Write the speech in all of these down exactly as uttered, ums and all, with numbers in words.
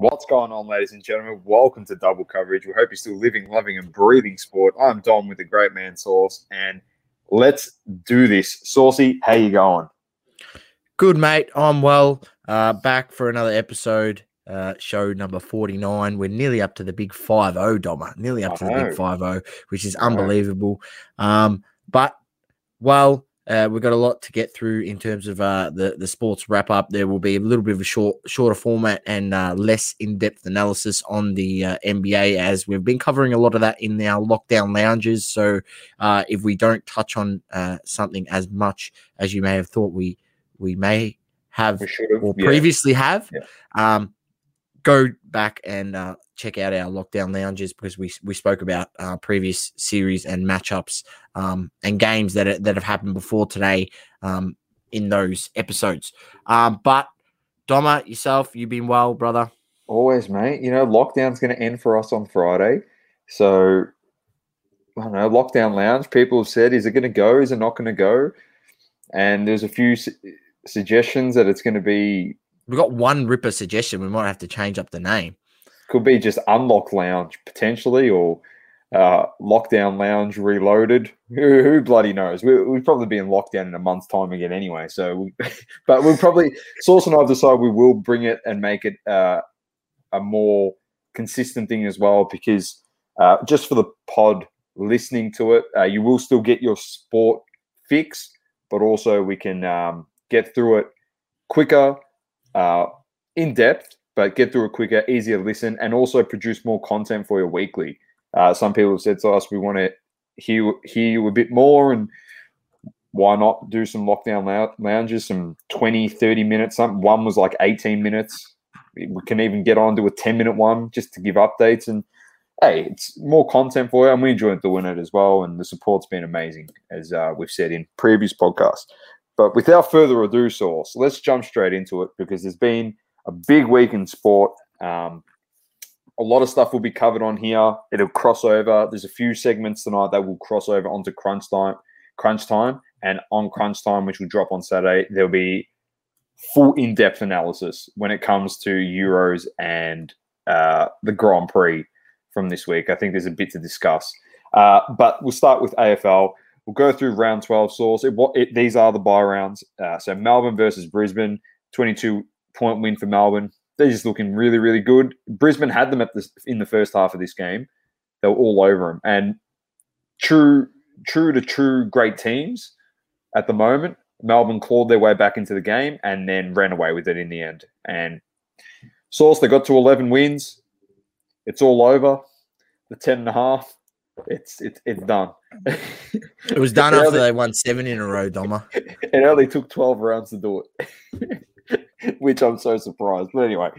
What's going on, ladies and gentlemen? Welcome to Double Coverage. We hope you're still living, loving, and breathing sport. I'm Dom with the great man, Sauce, and let's do this. Saucy, how you going? Good, mate. I'm well. Uh, back for another episode, uh, show number forty-nine. We're nearly up to the big five oh, Dommer. Nearly up I to know. the big five oh, which is unbelievable. Um, but, well... Uh, we've got a lot to get through in terms of uh, the, the sports wrap-up. There will be a little bit of a short, shorter format and uh, less in-depth analysis on the uh, N B A, as we've been covering a lot of that in our lockdown lounges. So uh, if we don't touch on uh, something as much as you may have thought we we may have we or yeah. previously have, yeah. um, go back and uh, check out our lockdown lounges, because we we spoke about uh, previous series and matchups um, and games that are, that have happened before today um, in those episodes. Um, but Doma, yourself, you've been well, brother. Always, mate. You know, lockdown's going to end for us on Friday, so I don't know. Lockdown lounge. People have said, is it going to go? Is it not going to go? And there's a few su- suggestions that it's going to be. We've got one ripper suggestion. We might have to change up the name. Could be just Unlock Lounge, potentially, or uh, Lockdown Lounge Reloaded. Who, who bloody knows? We, we'd probably be in lockdown in a month's time again anyway. So, we, But we'll probably – Source and I have decided we will bring it and make it uh, a more consistent thing as well, because uh, just for the pod listening to it, uh, you will still get your sport fix, but also we can um, get through it quicker, uh in depth, but get through it quicker, easier listen, and also produce more content for you weekly. Uh some people have said to us, we want to hear hear you a bit more, and why not do some lockdown lounges, some twenty, thirty minutes. Something one was like eighteen minutes. We can even get on to a ten minute one just to give updates, and hey, it's more content for you, and we enjoy doing it as well, and the support's been amazing, as uh we've said in previous podcasts. But without further ado, Sauce, let's jump straight into it, because there's been a big week in sport. Um, a lot of stuff will be covered on here. It'll cross over. There's a few segments tonight that will cross over onto Crunch Time, Crunch Time, and on Crunch Time, which will drop on Saturday, there'll be full in-depth analysis when it comes to Euros and uh, the Grand Prix from this week. I think there's a bit to discuss. Uh, but we'll start with A F L. We'll go through round twelve, Source. It, it, these are the bye rounds. Uh, so Melbourne versus Brisbane, twenty-two point win for Melbourne. They're just looking really, really good. Brisbane had them at the, in the first half of this game. They were all over them. And true, true to true great teams at the moment, Melbourne clawed their way back into the game and then ran away with it in the end. And Source, they got to eleven wins. It's all over. The ten and a half. It's it's it's done. It was done after they won seven in a row, Doma. It only took twelve rounds to do it, which I'm so surprised. But anyway,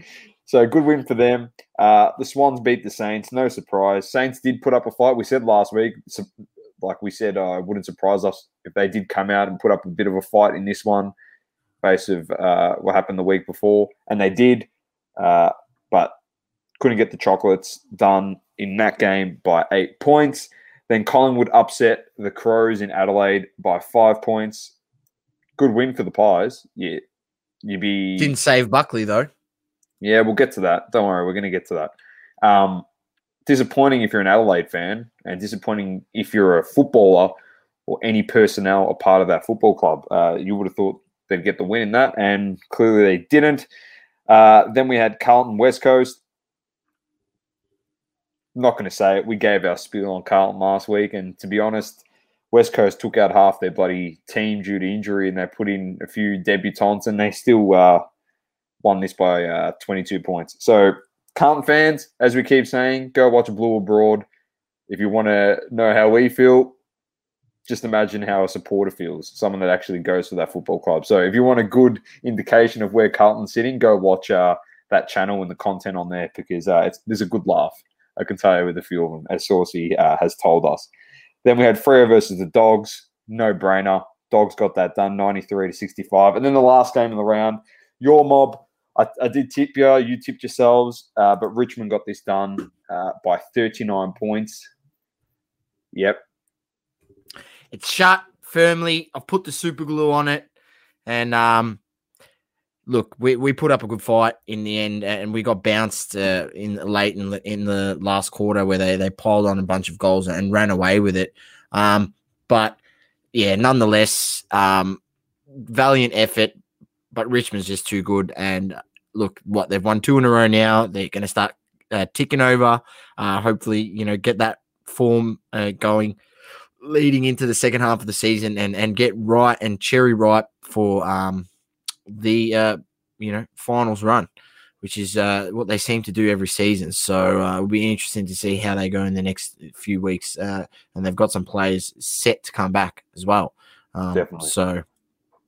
so good win for them. Uh, the Swans beat the Saints, no surprise. Saints did put up a fight. We said last week, like we said, uh, it wouldn't surprise us if they did come out and put up a bit of a fight in this one, based of uh, what happened the week before, and they did, uh, but couldn't get the chocolates done in that game by eight points. Then Collingwood upset the Crows in Adelaide by five points. Good win for the Pies. Yeah, you be didn't save Buckley though. Yeah, we'll get to that. Don't worry, we're going to get to that. Um, disappointing if you're an Adelaide fan, and disappointing if you're a footballer or any personnel a part of that football club. Uh, you would have thought they'd get the win in that, and clearly they didn't. Uh, then we had Carlton West Coast. I'm not going to say it. We gave our spiel on Carlton last week, and to be honest, West Coast took out half their bloody team due to injury, and they put in a few debutants, and they still uh, won this by uh, twenty-two points. So, Carlton fans, as we keep saying, go watch Blue Abroad. If you want to know how we feel, just imagine how a supporter feels, someone that actually goes to that football club. So, if you want a good indication of where Carlton's sitting, go watch uh, that channel and the content on there, because uh, it's, there's a good laugh. I can tell you with a few of them, as Saucy uh, has told us. Then we had Freo versus the Dogs. No-brainer. Dogs got that done, ninety-three to sixty-five. And then the last game of the round, your mob. I, I did tip you. You tipped yourselves. Uh, but Richmond got this done uh, by thirty-nine points. Yep. It's shut firmly. I've put the super glue on it. And um, look, we, we put up a good fight in the end, and we got bounced uh, in late in the, in the last quarter where they, they piled on a bunch of goals and ran away with it. Um, but, yeah, nonetheless, um, valiant effort, but Richmond's just too good. And, look, what, they've won two in a row now. They're going to start uh, ticking over, uh, hopefully, you know, get that form uh, going leading into the second half of the season and, and get right and cherry ripe for um, the, uh, you know, finals run, which is uh, what they seem to do every season. So uh, it'll be interesting to see how they go in the next few weeks. Uh, and they've got some players set to come back as well. Um, Definitely. So,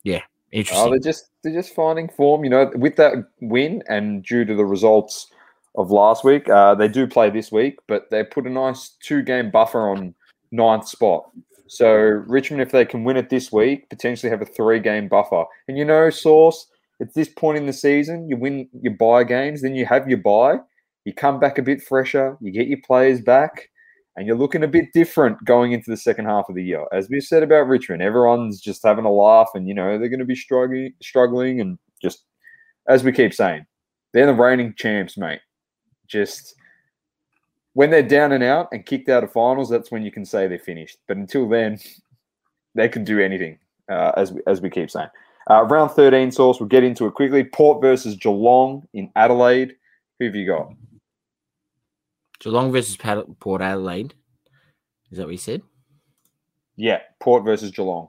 yeah, interesting. Oh, they're just, they're just finding form, you know, with that win and due to the results of last week. Uh, they do play this week, but they put a nice two-game buffer on ninth spot. So Richmond, if they can win it this week, potentially have a three-game buffer. And you know, Sauce, at this point in the season, you win your bye games, then you have your bye, you come back a bit fresher, you get your players back, and you're looking a bit different going into the second half of the year. As we said about Richmond, everyone's just having a laugh and, you know, they're going to be struggling, struggling and just, as we keep saying, they're the reigning champs, mate. Just... when they're down and out and kicked out of finals, that's when you can say they're finished. But until then, they can do anything, uh, as we, as we keep saying. Uh, round thirteen, Source, we'll get into it quickly. Port versus Geelong in Adelaide. Who have you got? Geelong versus Port Adelaide. Is that what you said? Yeah, Port versus Geelong.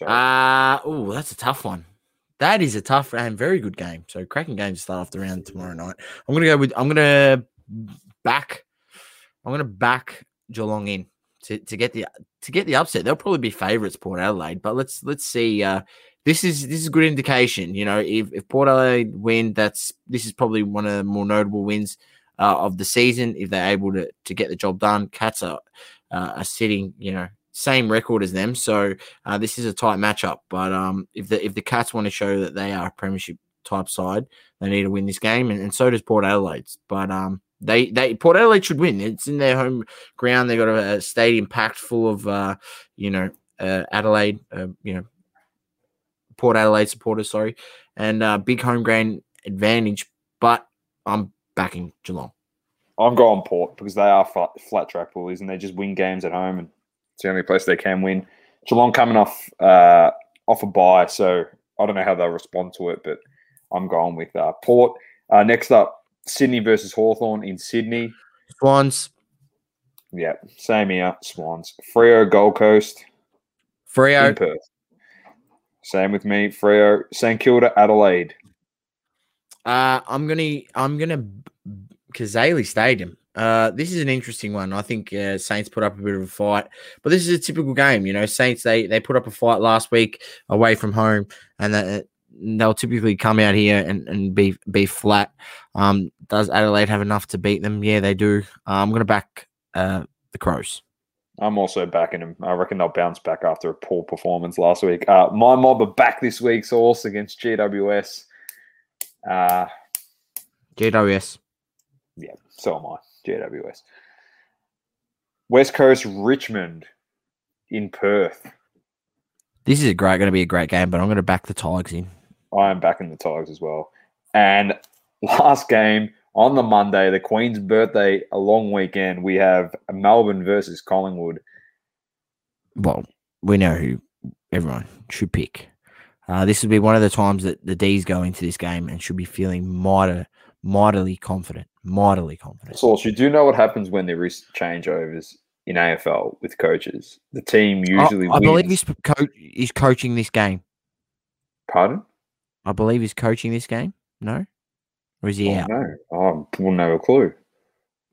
Uh, oh, that's a tough one. That is a tough and very good game. So cracking game to start off the round tomorrow night. I'm going to go with – I'm going to back – I'm going to back Geelong in to, to get the to get the upset. They'll probably be favourites, Port Adelaide, but let's let's see. Uh, this is this is a good indication, you know. If, if Port Adelaide win, that's this is probably one of the more notable wins uh, of the season. If they're able to to get the job done, Cats are uh, are sitting, you know, same record as them. So uh, this is a tight matchup. But um, if the if the Cats want to show that they are a premiership type side, they need to win this game, and, and so does Port Adelaide. But um. They, they, Port Adelaide should win. It's in their home ground. They've got a, a stadium packed full of, uh, you know, uh, Adelaide, uh, you know, Port Adelaide supporters, sorry, and uh, big home ground advantage. But I'm backing Geelong. I'm going Port because they are flat, flat track bullies and they just win games at home, and it's the only place they can win. Geelong coming off uh, off a bye, so I don't know how they'll respond to it, but I'm going with uh, Port. Uh, next up, Sydney versus Hawthorn in Sydney. Swans. Yeah, same here. Swans. Freo, Gold Coast. Freo. In Perth. Same with me. Freo. St Kilda, Adelaide. Uh, I'm gonna. I'm gonna. Kazali Stadium. Uh, this is an interesting one. I think uh, Saints put up a bit of a fight, but this is a typical game. You know, Saints they they put up a fight last week away from home, and that. They'll typically come out here and, and be be flat. Um, does Adelaide have enough to beat them? Yeah, they do. Uh, I'm going to back uh, the Crows. I'm also backing them. I reckon they'll bounce back after a poor performance last week. Uh, my mob are back this week, Source, against G W S. Uh, G W S. Yeah, so am I. G W S. West Coast, Richmond in Perth. This is a great, going to be a great game, but I'm going to back the Tigers in. I am backing the Tigers as well. And last game on the Monday, the Queen's birthday, a long weekend, we have Melbourne versus Collingwood. Well, we know who everyone should pick. Uh, this would be one of the times that the D's go into this game and should be feeling mighty, mightily confident, mightily confident. Source, you do know what happens when there is changeovers in A F L with coaches. The team usually I, I wins. believe he's, co- he's coaching this game. Pardon? I believe he's coaching this game. No? Or is he oh, out? No. I wouldn't have a clue.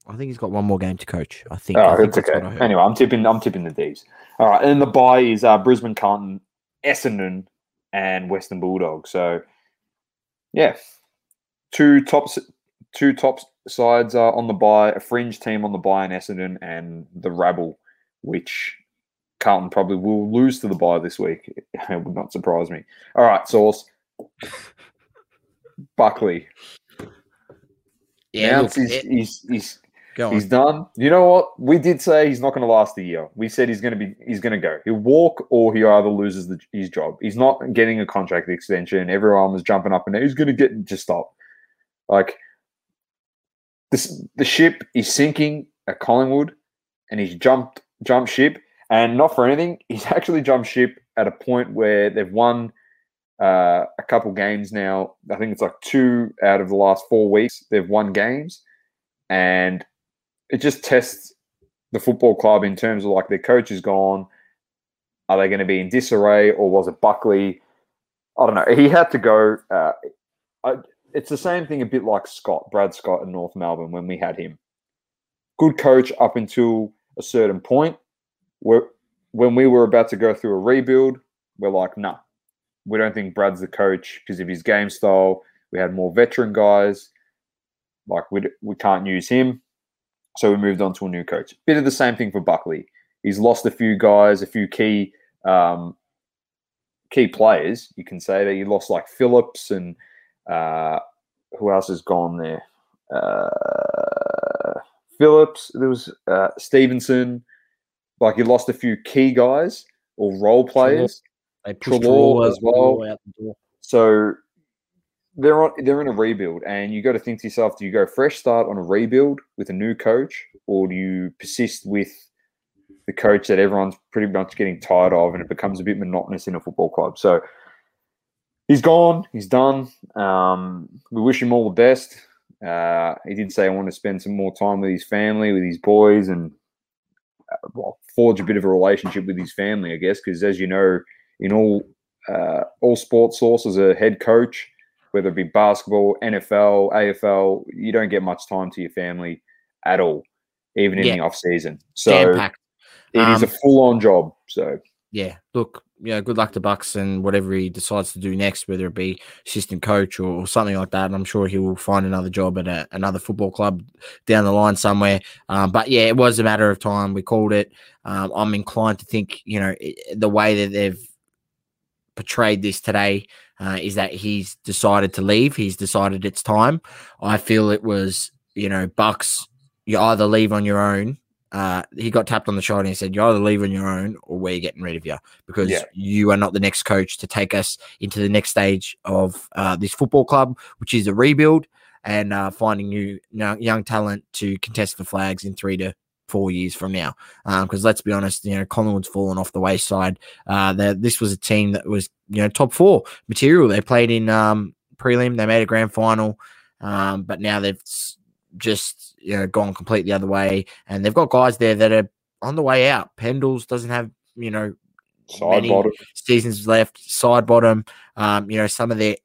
I think he's got one more game to coach. I think. Oh, I think that's okay. Anyway, I'm tipping I'm tipping the D's. All right, and the bye is uh, Brisbane, Carlton, Essendon, and Western Bulldogs. So, yeah. Two top two tops. sides are on the bye, a fringe team on the bye in Essendon and the Rabble, which Carlton probably will lose to the bye this week. It would not surprise me. All right, Source. Buckley. Yeah, look, he's, it, he's, he's, Go on. He's done. You know what? We did say he's not going to last the year. We said he's going to be. He's going to go. He'll walk, or he either loses the, his job. He's not getting a contract extension. Everyone was jumping up and down. He's going to get just stop. Like this, the ship is sinking at Collingwood, and he's jumped jumped ship. And not for anything, he's actually jumped ship at a point where they've won uh, a couple games now. I think it's like two out of the last four weeks they've won games, and it just tests the football club in terms of like their coach is gone. Are they going to be in disarray, or was it Buckley? I don't know. He had to go. Uh, I, it's the same thing a bit like Scott, Brad Scott in North Melbourne when we had him. Good coach up until a certain point. We're, when we were about to go through a rebuild, we're like, nah, we don't think Brad's the coach because of his game style. We had more veteran guys. Like, we we can't use him. So we moved on to a new coach. Bit of the same thing for Buckley. He's lost a few guys, a few key um, key players, you can say, that he lost, like Phillips and uh, who else has gone there? Uh, Phillips, there was uh, Stevenson. Like, he lost a few key guys or role players. They pushed Trelaw as well. Out the door. So they're on, they're in a rebuild, and you got to think to yourself: do you go fresh start on a rebuild with a new coach, or do you persist with the coach that everyone's pretty much getting tired of, and it becomes a bit monotonous in a football club? So he's gone. He's done. Um, we wish him all the best. Uh, he did say, "I want to spend some more time with his family, with his boys, and." Well, forge a bit of a relationship with his family, I guess, because as you know, in all uh, all sports sources, a head coach, whether it be basketball, N F L, A F L, you don't get much time to your family at all, even in yeah. the off season. So it um, is a full on job. So yeah, look, yeah, good luck to Bucks and whatever he decides to do next, whether it be assistant coach or, or something like that. And I'm sure he will find another job at a, another football club down the line somewhere. Um, but yeah, it was a matter of time. We called it. Um, I'm inclined to think, you know, it, the way that they've portrayed this today uh, is that he's decided to leave. He's decided it's time. I feel it was, you know, Bucks, you either leave on your own. Uh, he got tapped on the shoulder and he said, "You're either leaving your own, or we're getting rid of you because yeah. you are not the next coach to take us into the next stage of uh, this football club, which is a rebuild and uh, finding new young talent to contest for flags in three to four years from now." Because um, let's be honest, you know, Collingwood's fallen off the wayside. Uh, this was a team that was, you know, top four material. They played in um, prelim, they made a grand final, um, but now they've just, you know, gone completely the other way, and they've got guys there that are on the way out. Pendles doesn't have, you know, side many bottom. seasons left. Side bottom, um, you know, some of their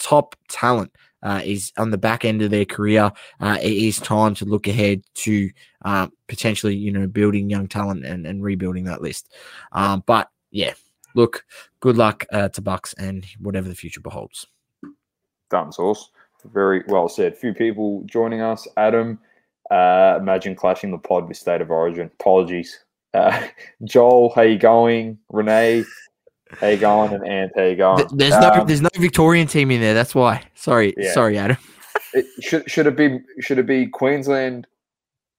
top talent uh, is on the back end of their career. Uh, it is time to look ahead to uh, potentially, you know, building young talent and, and rebuilding that list. Um, but yeah, look, good luck uh, to Bucks and whatever the future beholds. Done, Sauce. Very well said. Few people joining us. Adam, uh, imagine clashing the pod with State of Origin. Apologies. Uh, Joel, how you going? Renee, how you going? And Ant, how you going? There's um, no, there's no Victorian team in there. That's why. Sorry, yeah. sorry, Adam. It, should should it be should it be Queensland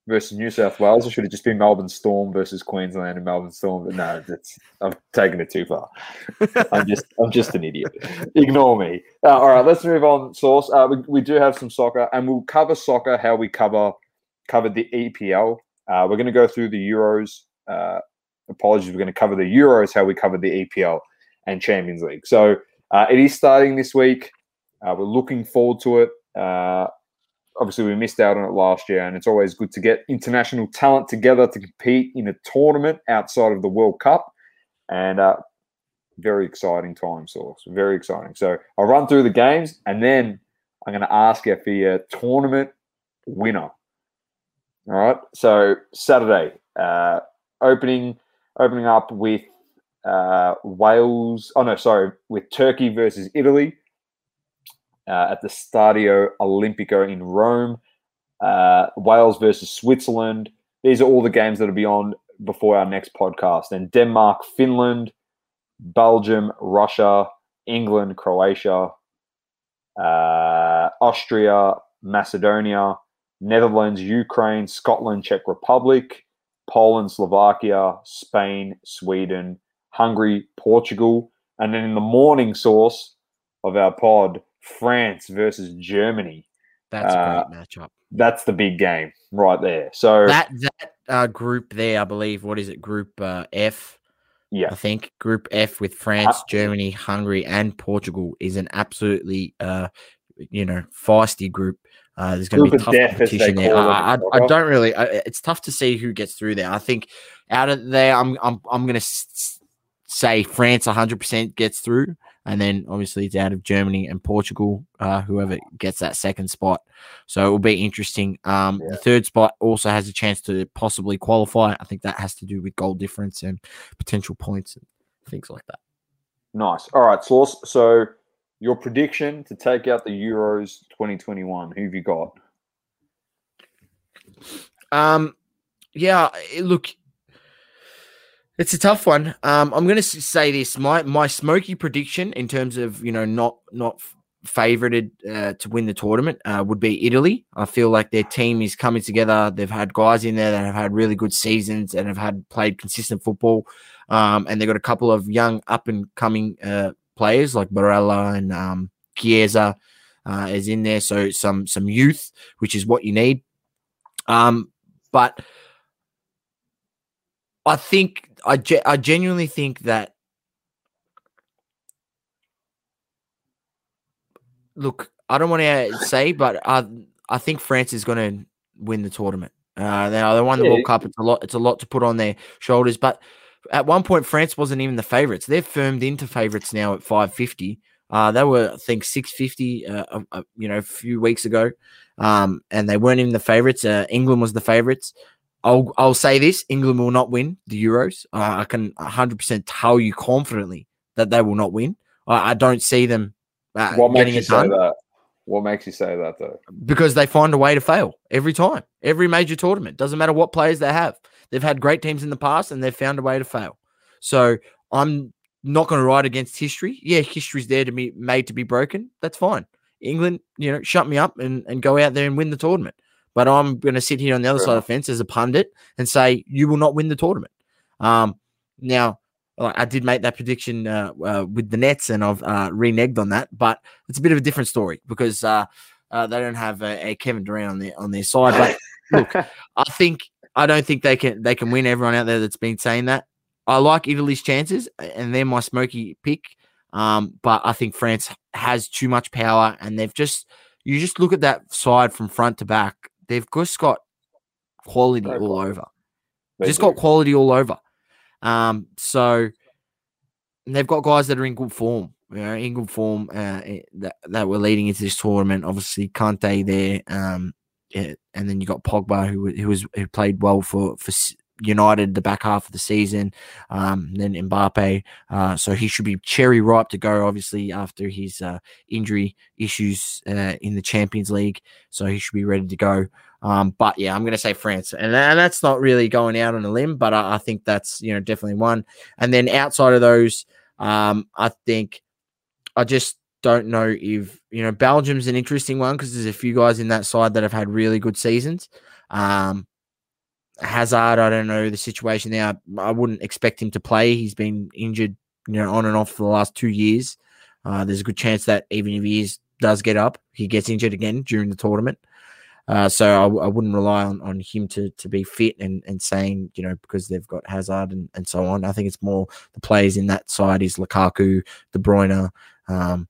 versus New South Wales, or should it just be Melbourne Storm versus Queensland and Melbourne Storm? But no, that's, I'm taking it too far. I'm just I'm just an idiot. Ignore me. Uh, all right, let's move on, Source. Uh, we, we do have some soccer, and we'll cover soccer, how we cover covered the E P L. Uh, we're going to go through the Euros. Uh, apologies, we're going to cover the Euros, how we covered the E P L and Champions League. So uh, it is starting this week. Uh, we're looking forward to it. Uh, Obviously, we missed out on it last year, and it's always good to get international talent together to compete in a tournament outside of the World Cup. And uh, very exciting time, Source. Very exciting. So I'll run through the games, and then I'm going to ask you for your tournament winner. All right. So Saturday, uh, opening opening up with uh, Wales. Oh no, sorry, with Turkey versus Italy. Uh, at the Stadio Olimpico in Rome, uh, Wales versus Switzerland. These are all the games that will be on before our next podcast. And Denmark, Finland, Belgium, Russia, England, Croatia, uh, Austria, Macedonia, Netherlands, Ukraine, Scotland, Czech Republic, Poland, Slovakia, Spain, Sweden, Hungary, Portugal. And then in the morning source of our pod, France versus Germany. That's uh, a great matchup. That's the big game right there. So that that uh, group there, I believe, what is it? Group uh, F. Yeah, I think Group F with France, uh, Germany, Hungary, and Portugal is an absolutely, uh, you know, feisty group. Uh, there's going to be tough competition there. I, I, I don't really. I, it's tough to see who gets through there. I think out of there, I'm I'm I'm going to s- say France one hundred percent gets through, and then obviously it's out of Germany and Portugal. Uh, whoever gets that second spot, so it will be interesting. Um, yeah. The third spot also has a chance to possibly qualify. I think that has to do with goal difference and potential points and things like that. Nice. All right, Sauce. So your prediction to take out the Euros twenty twenty-one. Who've you got? Um, yeah. Look, it's a tough one. Um, I'm going to say this. My my smoky prediction in terms of, you know, not not favoured uh, to win the tournament uh, would be Italy. I feel like their team is coming together. They've had guys in there that have had really good seasons and have had played consistent football. Um, and they've got a couple of young up and coming uh, players like Barella and um, Chiesa uh, is in there. So some some youth, which is what you need. Um, but I think. I, ge- I genuinely think that, look, I don't want to say, but I I think France is going to win the tournament. Uh, they, they won the yeah. World Cup. It's a lot. It's a lot to put on their shoulders. But at one point, France wasn't even the favourites. They're firmed into favourites now at five fifty. Uh, they were, I think, six fifty. Uh, a, a, you know, a few weeks ago, um, and they weren't even the favourites. Uh, England was the favourites. I'll I'll say this: England will not win the Euros. Uh, I can one hundred percent tell you confidently that they will not win. I, I don't see them uh, what getting makes it you done. Say that? What makes you say that though? Because they find a way to fail every time, every major tournament. Doesn't matter what players they have. They've had great teams in the past, and they've found a way to fail. So I'm not going to write against history. Yeah, history's there to be made to be broken. That's fine. England, you know, shut me up and, and go out there and win the tournament. But I'm going to sit here on the other side of the fence as a pundit and say you will not win the tournament. Um, now, I did make that prediction uh, uh, with the Nets, and I've uh, reneged on that. But it's a bit of a different story because uh, uh, they don't have a, a Kevin Durant on their on their side. But look, I think I don't think they can they can win. Everyone out there that's been saying that. I like Italy's chances, and they're my smoky pick. Um, but I think France has too much power, and they've just you just look at that side from front to back. They've just got quality all over. They just do. got quality all over. Um, so they've got guys that are in good form, you know, in good form uh, that, that were leading into this tournament. Obviously, Kante there, um, yeah, and then you got Pogba, who who was who played well for for United the back half of the season. Um, then Mbappe, uh, so he should be cherry ripe to go. Obviously, after his uh, injury issues uh, in the Champions League, so he should be ready to go. Um, but yeah, I'm going to say France, and, and that's not really going out on a limb, but I, I think that's you know definitely one. And then outside of those, um, I think I just don't know if you know Belgium's an interesting one because there's a few guys in that side that have had really good seasons. Um, Hazard, I don't know the situation there. I wouldn't expect him to play. He's been injured, you know, on and off for the last two years. Uh, there's a good chance that even if he is, does get up, he gets injured again during the tournament. Uh, so I, I wouldn't rely on, on him to to be fit and, and saying, you know, because they've got Hazard and, and so on. I think it's more the players in that side is Lukaku, De Bruyne. Um,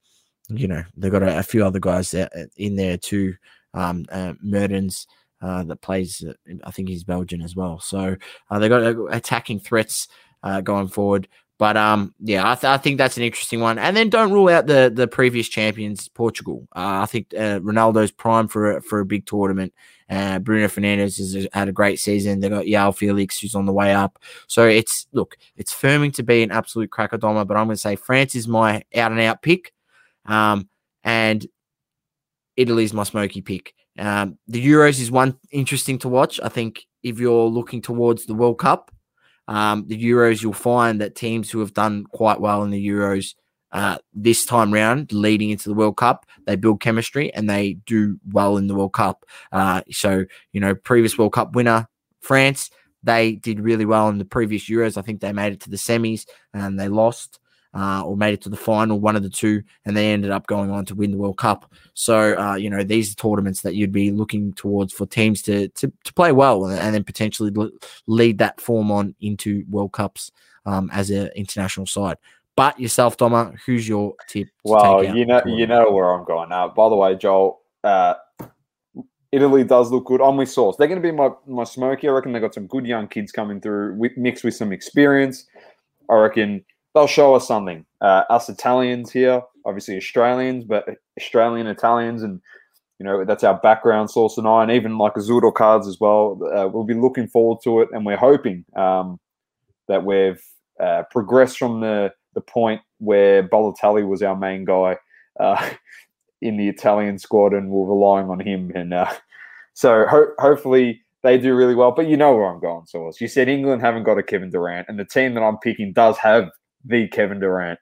you know, they've got a, a few other guys there, in there too. Um, uh, Mertens. Uh, that plays, uh, I think he's Belgian as well. So uh, they got uh, attacking threats uh, going forward. But um, yeah, I, th- I think that's an interesting one. And then don't rule out the the previous champions, Portugal. Uh, I think uh, Ronaldo's prime for a, for a big tournament. Uh, Bruno Fernandes has had a great season. They got João Felix, who's on the way up. So it's look, it's firming to be an absolute crack-a-doma. But I'm going to say France is my out and out pick, um, and Italy's my smoky pick. Um, the Euros is one interesting to watch. I think if you're looking towards the World Cup, um, the Euros, you'll find that teams who have done quite well in the Euros uh, this time round leading into the World Cup. They build chemistry and they do well in the World Cup. Uh, so, you know, previous World Cup winner, France, they did really well in the previous Euros. I think they made it to the semis and they lost uh, or made it to the final, one of the two, and they ended up going on to win the World Cup. So, uh, you know, these are tournaments that you'd be looking towards for teams to to, to play well and then potentially lead that form on into World Cups um, as an international side. But yourself, Doma, who's your tip? Well, you know, you know where I'm going now. By the way, Joel, uh, Italy does look good on my sauce. They're going to be my, my smoky. I reckon they got some good young kids coming through with, mixed with some experience. I reckon they'll show us something. Uh, us Italians here, obviously Australians, but Australian Italians, and you know that's our background, sauce and I, and even like Azzurro cards as well. Uh, we'll be looking forward to it, and we're hoping um, that we've uh, progressed from the the point where Balotelli was our main guy uh, in the Italian squad and we're relying on him. And uh, so ho- hopefully they do really well. But you know where I'm going, Source. You said England haven't got a Kevin Durant, and the team that I'm picking does have the Kevin Durant.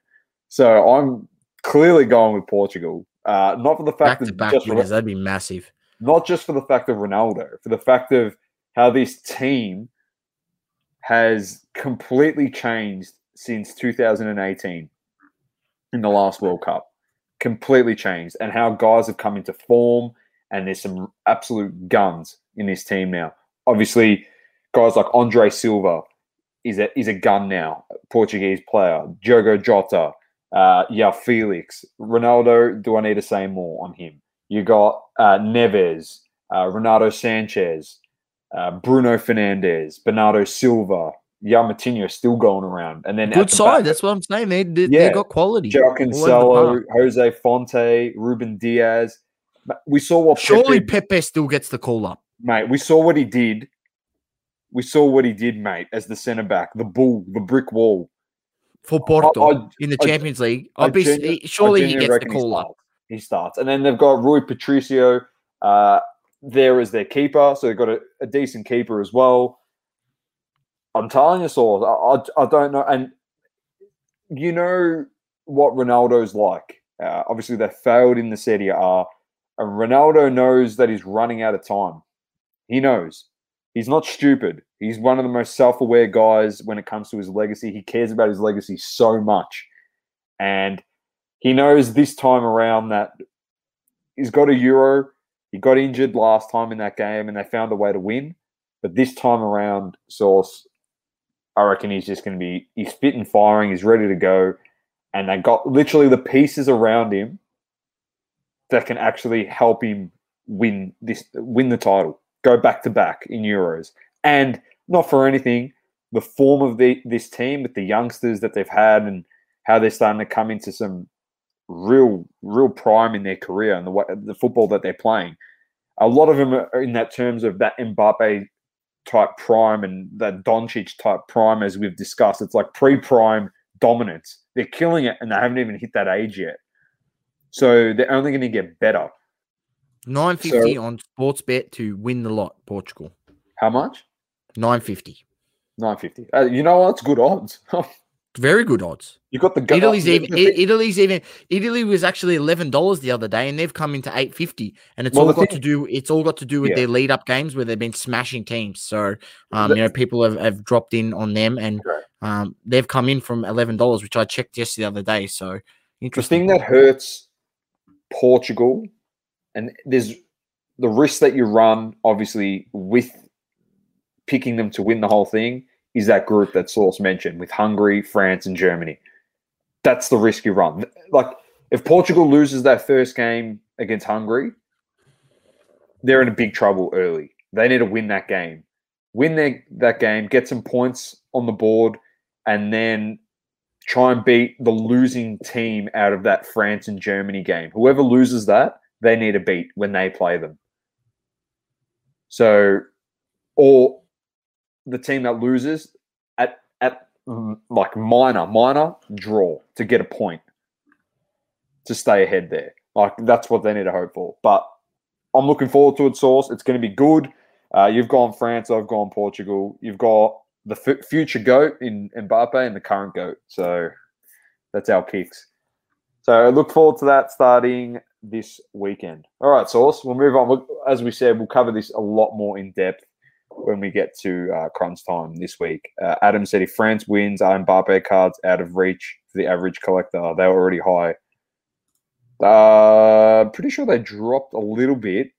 So I'm clearly going with Portugal. Uh, not for the fact that... Back to back winners, that'd be massive. Not just for the fact of Ronaldo, for the fact of how this team has completely changed since two thousand eighteen in the last World Cup, completely changed, and how guys have come into form, and there's some absolute guns in this team now. Obviously, guys like Andre Silva is a, is a gun now, Portuguese player, Diogo Jota, uh, yeah, Felix, Ronaldo, do I need to say more on him? You got uh, Neves, uh, Renato Sanchez, uh, Bruno Fernandes, Bernardo Silva, Yeah, Matinho still going around, and then good the side. Back, that's what I'm saying. They they, yeah. they got quality. Joao Cancelo, Jose Fonte, Ruben Diaz. We saw what surely Pepe, Pepe still gets the call up, mate. We saw what he did. We saw what he did, mate, as the centre back, the bull, the brick wall for Porto I, I, in the I, Champions I, League. I'll be junior, surely he gets the call he up. He starts, and then they've got Rui Patricio uh, there as their keeper, so they've got a, a decent keeper as well. I'm telling you, Saul, I, I, I don't know. And you know what Ronaldo's like. Uh, obviously, they failed in the Serie A. And Ronaldo knows that he's running out of time. He knows. He's not stupid. He's one of the most self-aware guys when it comes to his legacy. He cares about his legacy so much. And he knows this time around that he's got a Euro. He got injured last time in that game, and they found a way to win. But this time around, Source... I reckon he's just going to be, he's fit and firing, he's ready to go. And they got literally the pieces around him that can actually help him win this, win the title, go back to back in Euros. And not for anything, the form of the, this team with the youngsters that they've had and how they're starting to come into some real, real prime in their career and the the football that they're playing. A lot of them are in that terms of that Mbappe type prime and that Doncic type prime, as we've discussed. It's like pre-prime dominance. They're killing it, and they haven't even hit that age yet. So they're only going to get better. Nine fifty so, on Sportsbet to win the lot, Portugal. How much? Nine fifty. Nine fifty. Uh, you know what? It's good odds. Very good odds. You got the gut. Italy's even. Italy's even. Italy was actually eleven dollars the other day, and they've come into eight fifty. And it's well, all got thing, to do. It's all got to do with yeah. their lead up games where they've been smashing teams. So um, you know, people have, have dropped in on them, and um, they've come in from eleven dollars, which I checked just the other day. So interesting. The thing that hurts Portugal, and there's the risk that you run, obviously, with picking them to win the whole thing, is that group that Source mentioned with Hungary, France, and Germany. That's the risk you run. Like, if Portugal loses that first game against Hungary, they're in a big trouble early. They need to win that game. Win their, that game, get some points on the board, and then try and beat the losing team out of that France and Germany game. Whoever loses that, they need to beat when they play them. So, or... the team that loses at at like minor, minor draw to get a point to stay ahead there. Like, that's what they need to hope for. But I'm looking forward to it, Source. It's going to be good. Uh, you've gone France. I've gone Portugal. You've got the f- future GOAT in Mbappe and the current GOAT. So that's our picks. So look forward to that starting this weekend. All right, Sauce, we'll move on. Look, as we said, we'll cover this a lot more in depth when we get to uh, crunch time this week. Uh, Adam said if France wins, are Mbappe cards out of reach for the average collector? They were already high. Uh, pretty sure they dropped a little bit.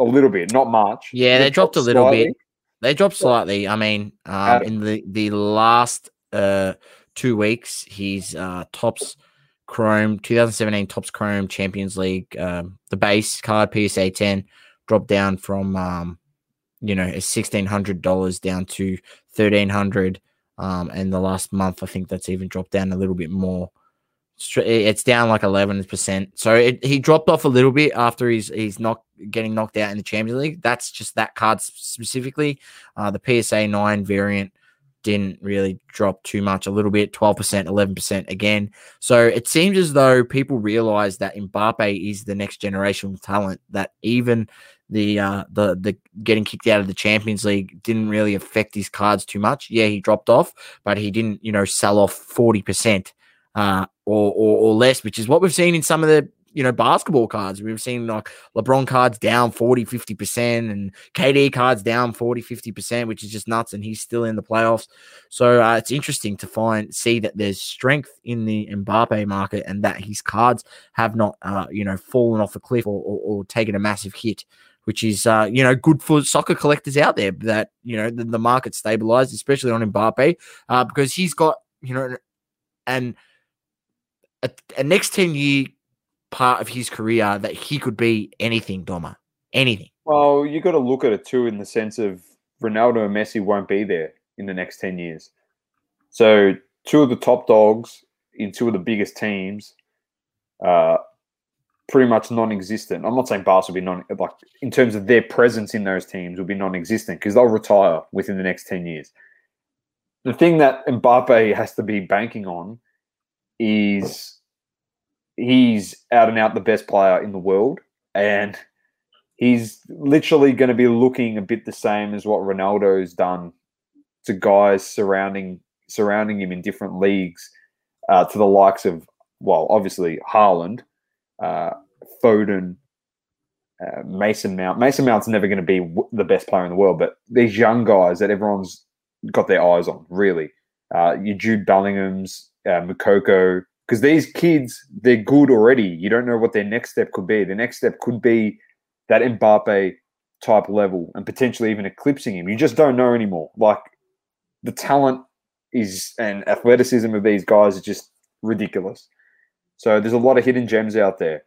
A little bit, not much. Yeah, they, they dropped, dropped a little slightly. bit. They dropped slightly. I mean, um, in the, the last uh, two weeks, his uh, Topps Chrome, twenty seventeen Topps Chrome Champions League, um, the base card, P S A ten, dropped down from, um, you know, sixteen hundred dollars down to thirteen hundred dollars. Um, and the last month, I think that's even dropped down a little bit more. It's down like eleven percent. So it, he dropped off a little bit after he's he's not getting knocked out in the Champions League. That's just that card specifically. Uh, the P S A nine variant didn't really drop too much, a little bit, twelve percent, eleven percent again. So it seems as though people realize that Mbappe is the next generational talent, that even the uh, the the getting kicked out of the Champions League didn't really affect his cards too much. Yeah, he dropped off, but he didn't, you know, sell off forty percent. Uh, or, or or less, which is what we've seen in some of the, you know, basketball cards. We've seen like LeBron cards down forty, fifty percent and K D cards down forty, fifty percent, which is just nuts, and he's still in the playoffs. So uh, it's interesting to find, see that there's strength in the Mbappe market and that his cards have not, uh, you know, fallen off a cliff or, or, or taken a massive hit, which is, uh, you know, good for soccer collectors out there that, you know, the, the market stabilized, especially on Mbappe, uh, because he's got, you know, and A, a next ten-year part of his career that he could be anything, Doma, anything. Well, you got to look at it too in the sense of Ronaldo and Messi won't be there in the next ten years. So two of the top dogs in two of the biggest teams are pretty much non-existent. I'm not saying Barca will be non like in terms of their presence in those teams will be non-existent because they'll retire within the next ten years. The thing that Mbappe has to be banking on is he's out and out the best player in the world, and he's literally going to be looking a bit the same as what Ronaldo's done to guys surrounding surrounding him in different leagues, uh, to the likes of, well, obviously Haaland, uh, Foden, uh, Mason Mount. Mason Mount's never going to be the best player in the world, but these young guys that everyone's got their eyes on, really. Uh, your Jude Bellingham's, Uh, Mukoko, because these kids, they're good already. You don't know what their next step could be. The next step could be that Mbappe type level and potentially even eclipsing him. You just don't know anymore. Like, the talent is and athleticism of these guys is just ridiculous. So there's a lot of hidden gems out there.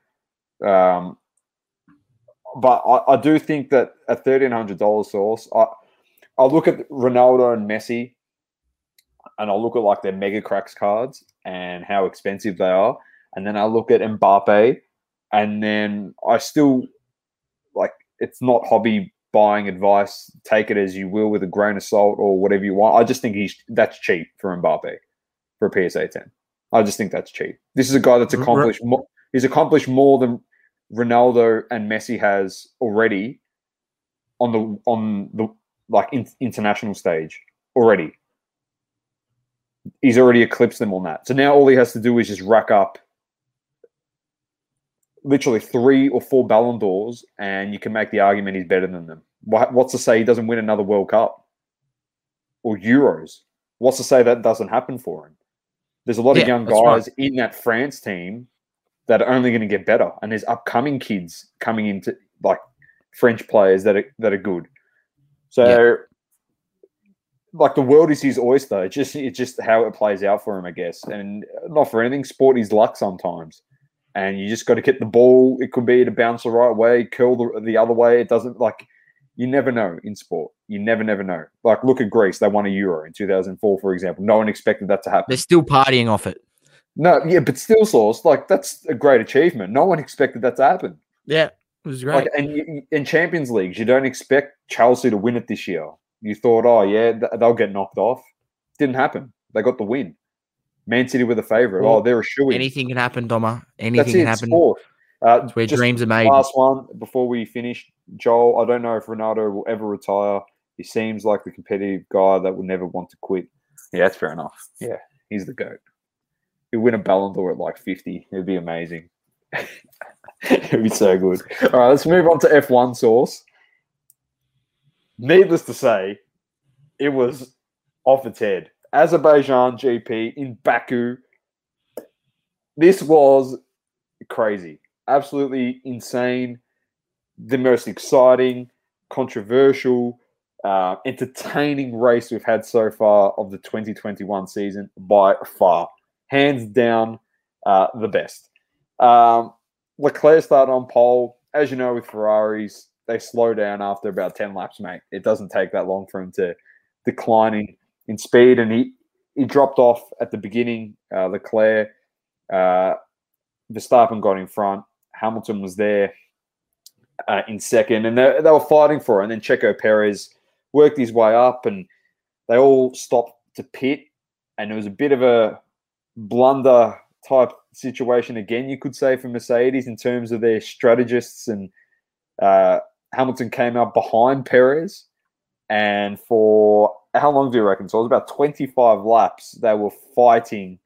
Um, but I, I do think that a thirteen hundred dollars source, I, I look at Ronaldo and Messi, and I'll look at like their mega cracks cards and how expensive they are. And then I look at Mbappe, and then I still, like, it's not hobby buying advice. Take it as you will with a grain of salt or whatever you want. I just think he's that's cheap for Mbappe for a P S A ten. I just think that's cheap. This is a guy that's accomplished more. He's accomplished more than Ronaldo and Messi has already on the, on the like in, international stage already. He's already eclipsed them on that. So now all he has to do is just rack up literally three or four Ballon d'Ors, and you can make the argument he's better than them. What's to say he doesn't win another World Cup or Euros? What's to say that doesn't happen for him? There's a lot yeah, of young guys right. in that France team that are only going to get better, and there's upcoming kids coming into, like, French players that are, that are good. So... Yeah. Like, the world is his oyster. It's just, it's just how it plays out for him, I guess. And not for anything, sport is luck sometimes. And you just got to get the ball. It could be to bounce the right way, curl the, the other way. It doesn't, like, you never know in sport. You never, never know. Like, look at Greece. They won a Euro in two thousand four, for example. No one expected that to happen. They're still partying off it. No, yeah, but still, Sauce, like, that's a great achievement. No one expected that to happen. Yeah, it was great. Like, and in Champions Leagues, you don't expect Chelsea to win it this year. You thought, oh, yeah, th- they'll get knocked off. Didn't happen. They got the win. Man City were the favourite. Oh, they're a shoo-in. Anything can happen, Doma. Anything That's it, can happen. Sport. Uh, it's where dreams are made. Last one before we finish. Joel, I don't know if Ronaldo will ever retire. He seems like the competitive guy that will never want to quit. Yeah, that's fair enough. Yeah, he's the GOAT. he'll win a Ballon d'Or at like fifty. It'd be amazing. It'd be so good. All right, let's move on to F one source. Needless to say, it was off its head. Azerbaijan G P in Baku. This was crazy. Absolutely insane. The most exciting, controversial, uh, entertaining race we've had so far of the twenty twenty-one season by far. Hands down, uh, the best. Um, Leclerc started on pole. As you know, with Ferraris, they slow down after about ten laps, mate. It doesn't take that long for him to decline in, in speed. And he, he dropped off at the beginning. Uh, Leclerc, uh, Verstappen got in front. Hamilton was there uh, in second. And they, they were fighting for it. And then Checo Perez worked his way up. And they all stopped to pit. And it was a bit of a blunder type situation, again, you could say, for Mercedes in terms of their strategists. And uh, Hamilton came out behind Perez. And for how long do you reckon? So it was about twenty-five laps. They were fighting,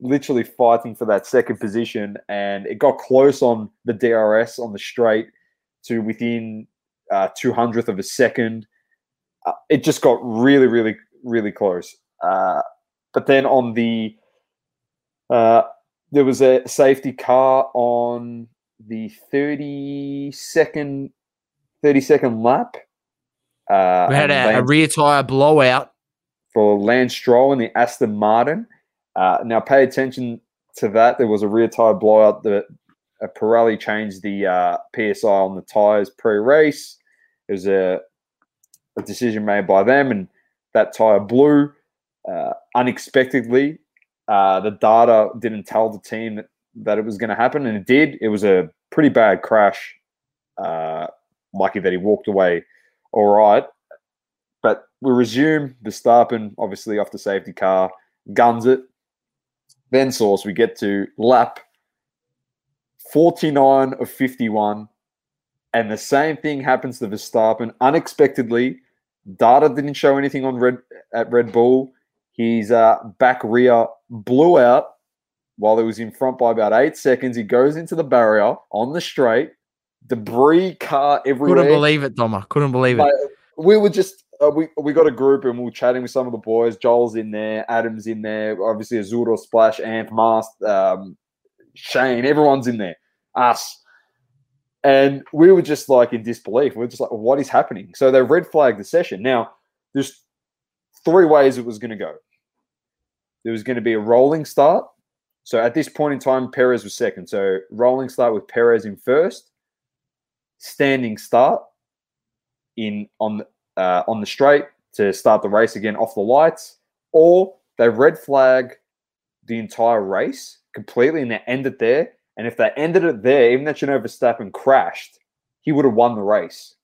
literally fighting for that second position. And it got close on the D R S on the straight to within uh, two hundredth of a second. Uh, it just got really, really, really close. Uh, but then on the... Uh, there was a safety car on the thirty-second lap. Uh, we had a, a rear tyre blowout for Lance Stroll and the Aston Martin. Uh, now, pay attention to that. There was a rear tyre blowout that uh, Pirelli changed the uh, P S I on the tyres pre-race. It was a, a decision made by them, and that tyre blew uh, unexpectedly. Uh, the data didn't tell the team that, that it was going to happen, and it did. It was a pretty bad crash. Uh, lucky that he walked away all right. But we resume. Verstappen, obviously, off the safety car, guns it. Then, source, we get to lap forty-nine of fifty-one, and the same thing happens to Verstappen unexpectedly. Data didn't show anything on Red at Red Bull. His uh, back rear blew out while he was in front by about eight seconds. He goes into the barrier on the straight. Debris, car everywhere. Couldn't believe it, Doma. Couldn't believe it. Like, we were just uh, – we we got a group and we were chatting with some of the boys. Joel's in there. Adam's in there. Obviously, Azuro, Splash, Amp, Mast, um, Shane. Everyone's in there. Us. And we were just like in disbelief. We we're just like, well, what is happening? So they red flagged the session. Now, there's three ways it was going to go. There was going to be a rolling start. So at this point in time, Perez was second. So rolling start with Perez in first. Standing start in on uh, on the straight to start the race again off the lights. Or they red flag the entire race completely and they end it there. And if they ended it there, even though Jenno Verstappen crashed, he would have won the race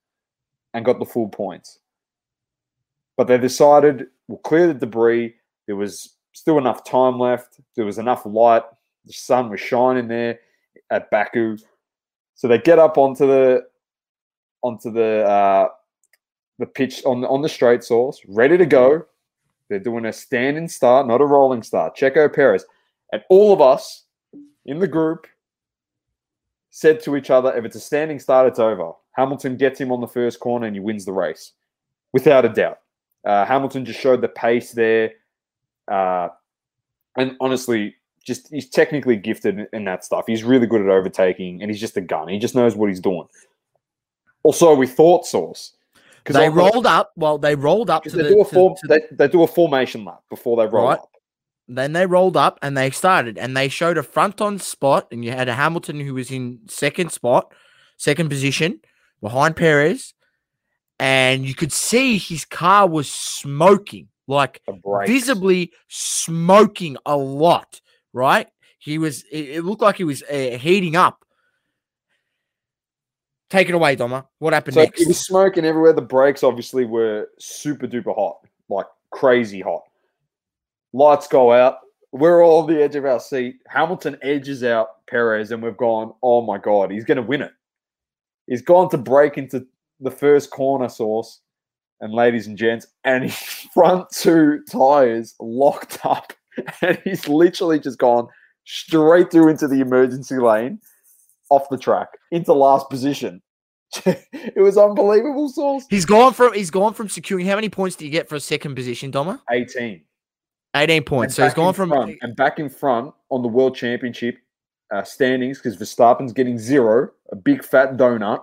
and got the full points. But they decided, we'll clear the debris. There was still enough time left. There was enough light. The sun was shining there at Baku. So they get up onto the onto the uh, the pitch on on the straight, source, ready to go. They're doing a standing start, not a rolling start. Checo Perez, and all of us in the group said to each other, "If it's a standing start, it's over." Hamilton gets him on the first corner, and he wins the race without a doubt. Uh, Hamilton just showed the pace there. Uh, and honestly, just he's technically gifted in that stuff. He's really good at overtaking, and he's just a gun. He just knows what he's doing. Also, we thought, source, because they rolled up. Well, they rolled up. To they, the, do a form, to, to they, they do a formation lap before they roll right. up. Then they rolled up, and they started, and they showed a front-on spot, and you had a Hamilton who was in second spot, second position, behind Perez, and you could see his car was smoking. Like visibly smoking a lot, right? He was, it, it looked like he was uh, heating up. Take it away, Doma. What happened so next? He was smoking everywhere. The brakes obviously were super duper hot, like crazy hot. Lights go out. We're all on the edge of our seat. Hamilton edges out Perez, and we've gone, oh my God, he's going to win it. He's gone to break into the first corner, source. And ladies and gents, and his front two tires locked up and he's literally just gone straight through into the emergency lane, off the track, into last position. It was unbelievable, Sauce. He's gone from he's gone from securing. How many points do you get for a second position, Doma? Eighteen. Eighteen points. And so he's gone from front, and back in front on the World Championship uh, standings because Verstappen's getting zero, a big fat donut.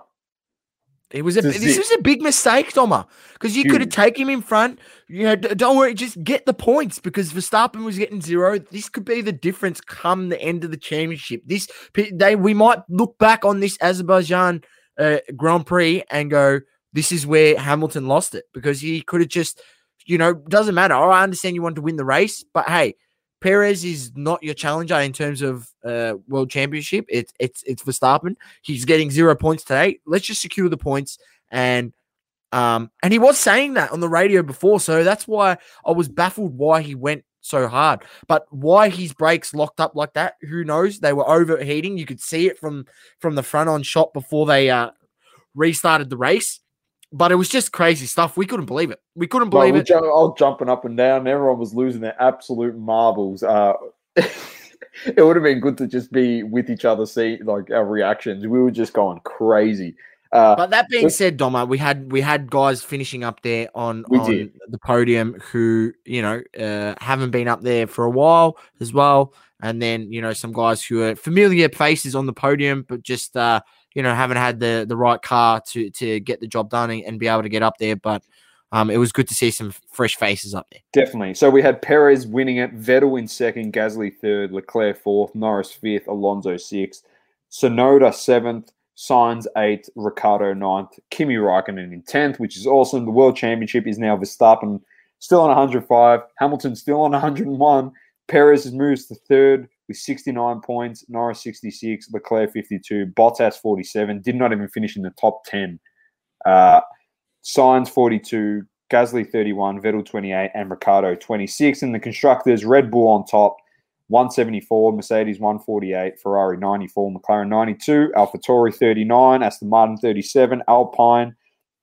It was a, this zip. was a big mistake, Doma, because you Huge. could have taken him in front. You know, don't worry, just get the points because Verstappen was getting zero. This could be the difference come the end of the championship. This they we might look back on this Azerbaijan uh, Grand Prix and go, this is where Hamilton lost it because he could have just, you know, doesn't matter. Oh, I understand you wanted to win the race, but hey, Perez is not your challenger in terms of uh, world championship. It's it's it's Verstappen. He's getting zero points today. Let's just secure the points. And um and he was saying that on the radio before, so that's why I was baffled why he went so hard. But why his brakes locked up like that? Who knows? They were overheating. You could see it from from the front on shot before they uh, restarted the race. But it was just crazy stuff. We couldn't believe it. We couldn't believe well, it. I was jumping up and down. Everyone was losing their absolute marbles. Uh, it would have been good to just be with each other, see like our reactions. We were just going crazy. Uh, but that being said, Doma, we had we had guys finishing up there on, on the podium who, you know, uh, haven't been up there for a while as well. And then, you know, some guys who are familiar faces on the podium, but just uh, – you know, haven't had the, the right car to to get the job done and be able to get up there. But um, it was good to see some fresh faces up there. Definitely. So we had Perez winning it, Vettel in second, Gasly third, Leclerc fourth, Norris fifth, Alonso sixth, Sonoda seventh, Sainz eighth, Ricciardo ninth, Kimi Raikkonen in tenth, which is awesome. The World Championship is now Verstappen still on one hundred five, Hamilton still on one hundred one, Perez moves to third, sixty-nine points, Norris sixty-six, Leclerc fifty-two, Bottas forty-seven, did not even finish in the top ten. Uh, Sainz forty-two, Gasly thirty-one, Vettel twenty-eight, and Ricciardo twenty-six. And the constructors, Red Bull on top, one seventy-four, Mercedes one forty-eight, Ferrari ninety-four, McLaren ninety-two, AlphaTauri thirty-nine, Aston Martin thirty-seven, Alpine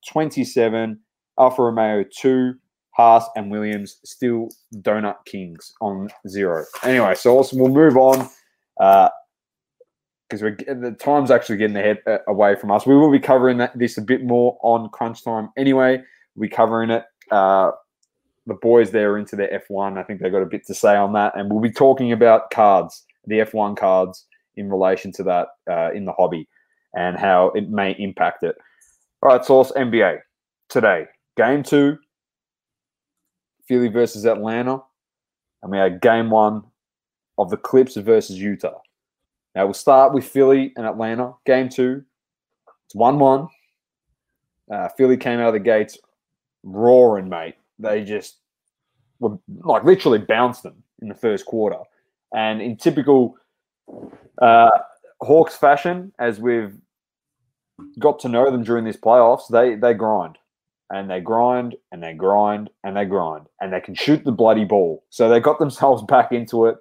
twenty-seven, Alfa Romeo two, Haas and Williams still donut kings on zero. Anyway, so also we'll move on because uh, the time's actually getting ahead, uh, away from us. We will be covering that, this a bit more on Crunch Time anyway. We're covering it. Uh, the boys there are into their F one. I think they've got a bit to say on that. And we'll be talking about cards, the F one cards in relation to that uh, in the hobby and how it may impact it. All right, Source, N B A today. Game two. Philly versus Atlanta, and we had game one of the Clips versus Utah. Now, we'll start with Philly and Atlanta. Game two, it's one one. Uh, Philly came out of the gates roaring, mate. They just were, like, literally bounced them in the first quarter. And in typical uh, Hawks fashion, as we've got to know them during this playoffs, they they grind. And they grind, and they grind, and they grind. And they can shoot the bloody ball. So they got themselves back into it.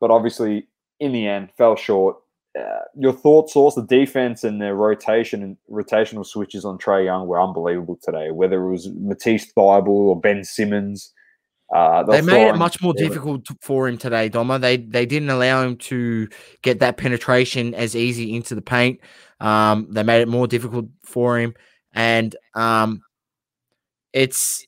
But obviously, in the end, fell short. Uh, your thoughts, Source, the defense and their rotation and rotational switches on Trae Young were unbelievable today. Whether it was Matisse Thybulle or Ben Simmons. Uh, they made it much more difficult for him today, Doma. They they didn't allow him to get that penetration as easy into the paint. Um, they made it more difficult for him. And um, it's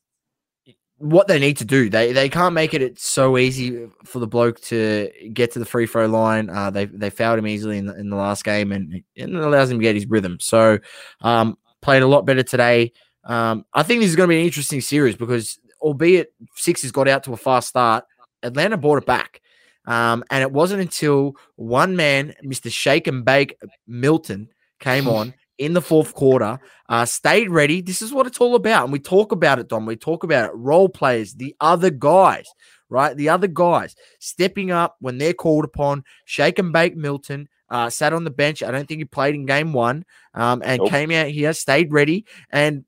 what they need to do. They they can't make it it's so easy for the bloke to get to the free throw line. Uh, they they fouled him easily in the, in the last game, and, and it allows him to get his rhythm. So um, played a lot better today. Um, I think this is going to be an interesting series because albeit Sixers got out to a fast start, Atlanta brought it back. Um, and it wasn't until one man, Mister Shake and Bake Milton, came on. In the fourth quarter, uh, stayed ready. This is what it's all about. And we talk about it, Dom. We talk about it. Role players, the other guys, right? The other guys stepping up when they're called upon. Shake and Bake Milton uh, sat on the bench. I don't think he played in game one um, and nope. came out here, stayed ready. And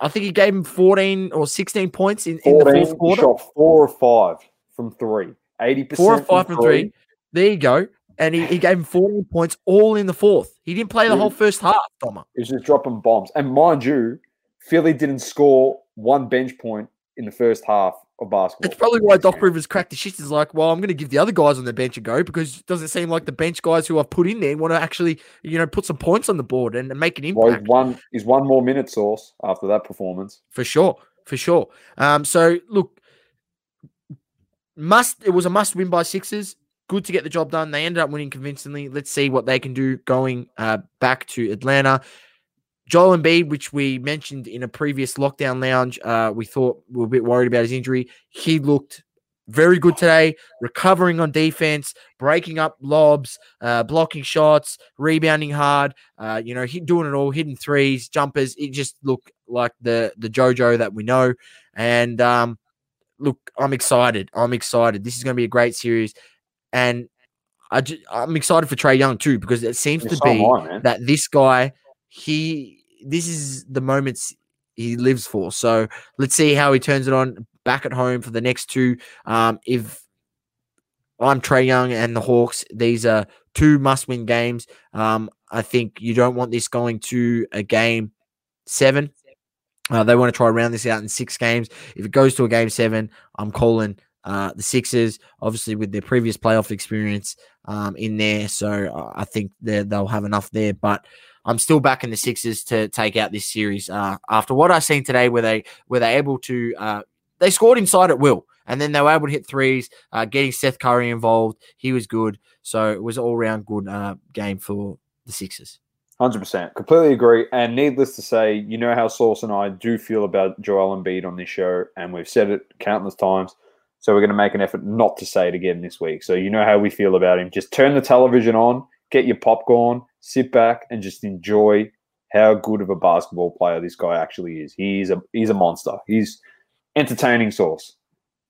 I think he gave him fourteen or sixteen points in, fourteen, in the fourth quarter. Shot four or five from three. eighty percent Four or five from three. three. There you go. And he, he gave him fourteen points all in the fourth. He didn't play the whole first half, Doma. He was just dropping bombs. And mind you, Philly didn't score one bench point in the first half of basketball. That's probably why Doc Rivers cracked the shits. Is like, well, I'm going to give the other guys on the bench a go, because it doesn't seem like the bench guys who I've put in there want to actually, you know, put some points on the board and make an impact. Well, he's one, he's one more minute, Sauce, after that performance. For sure, for sure. Um, so, look, must it was a must-win by Sixers. Good to get the job done. They ended up winning convincingly. Let's see what they can do going uh, back to Atlanta. Joel Embiid, which we mentioned in a previous Lockdown Lounge, uh, we thought we were a bit worried about his injury. He looked very good today, recovering on defense, breaking up lobs, uh, blocking shots, rebounding hard, uh, you know, doing it all, hitting threes, jumpers. It just looked like the the JoJo that we know. And, um, look, I'm excited. I'm excited. This is going to be a great series. And I just, I'm excited for Trae Young too, because it seems it's to so be hard, that this guy – He, this is the moments he lives for. So let's see how he turns it on back at home for the next two. Um, if I'm Trae Young and the Hawks, these are two must-win games. Um, I think you don't want this going to a game seven. Uh, they want to try to round this out in six games. If it goes to a game seven, I'm calling uh, the Sixers, obviously with their previous playoff experience um, in there. So I think they'll have enough there, but I'm still backing the Sixers to take out this series. Uh, after what I've seen today, where they were they able to uh, they scored inside at will, and then they were able to hit threes, uh, getting Seth Curry involved. He was good, so it was all round good uh, game for the Sixers. one hundred percent, completely agree. And needless to say, you know how Sauce and I do feel about Joel Embiid on this show, and we've said it countless times. So we're going to make an effort not to say it again this week. So you know how we feel about him. Just turn the television on, get your popcorn, sit back and just enjoy how good of a basketball player this guy actually is. He's a he's a monster. He's entertaining, Sauce.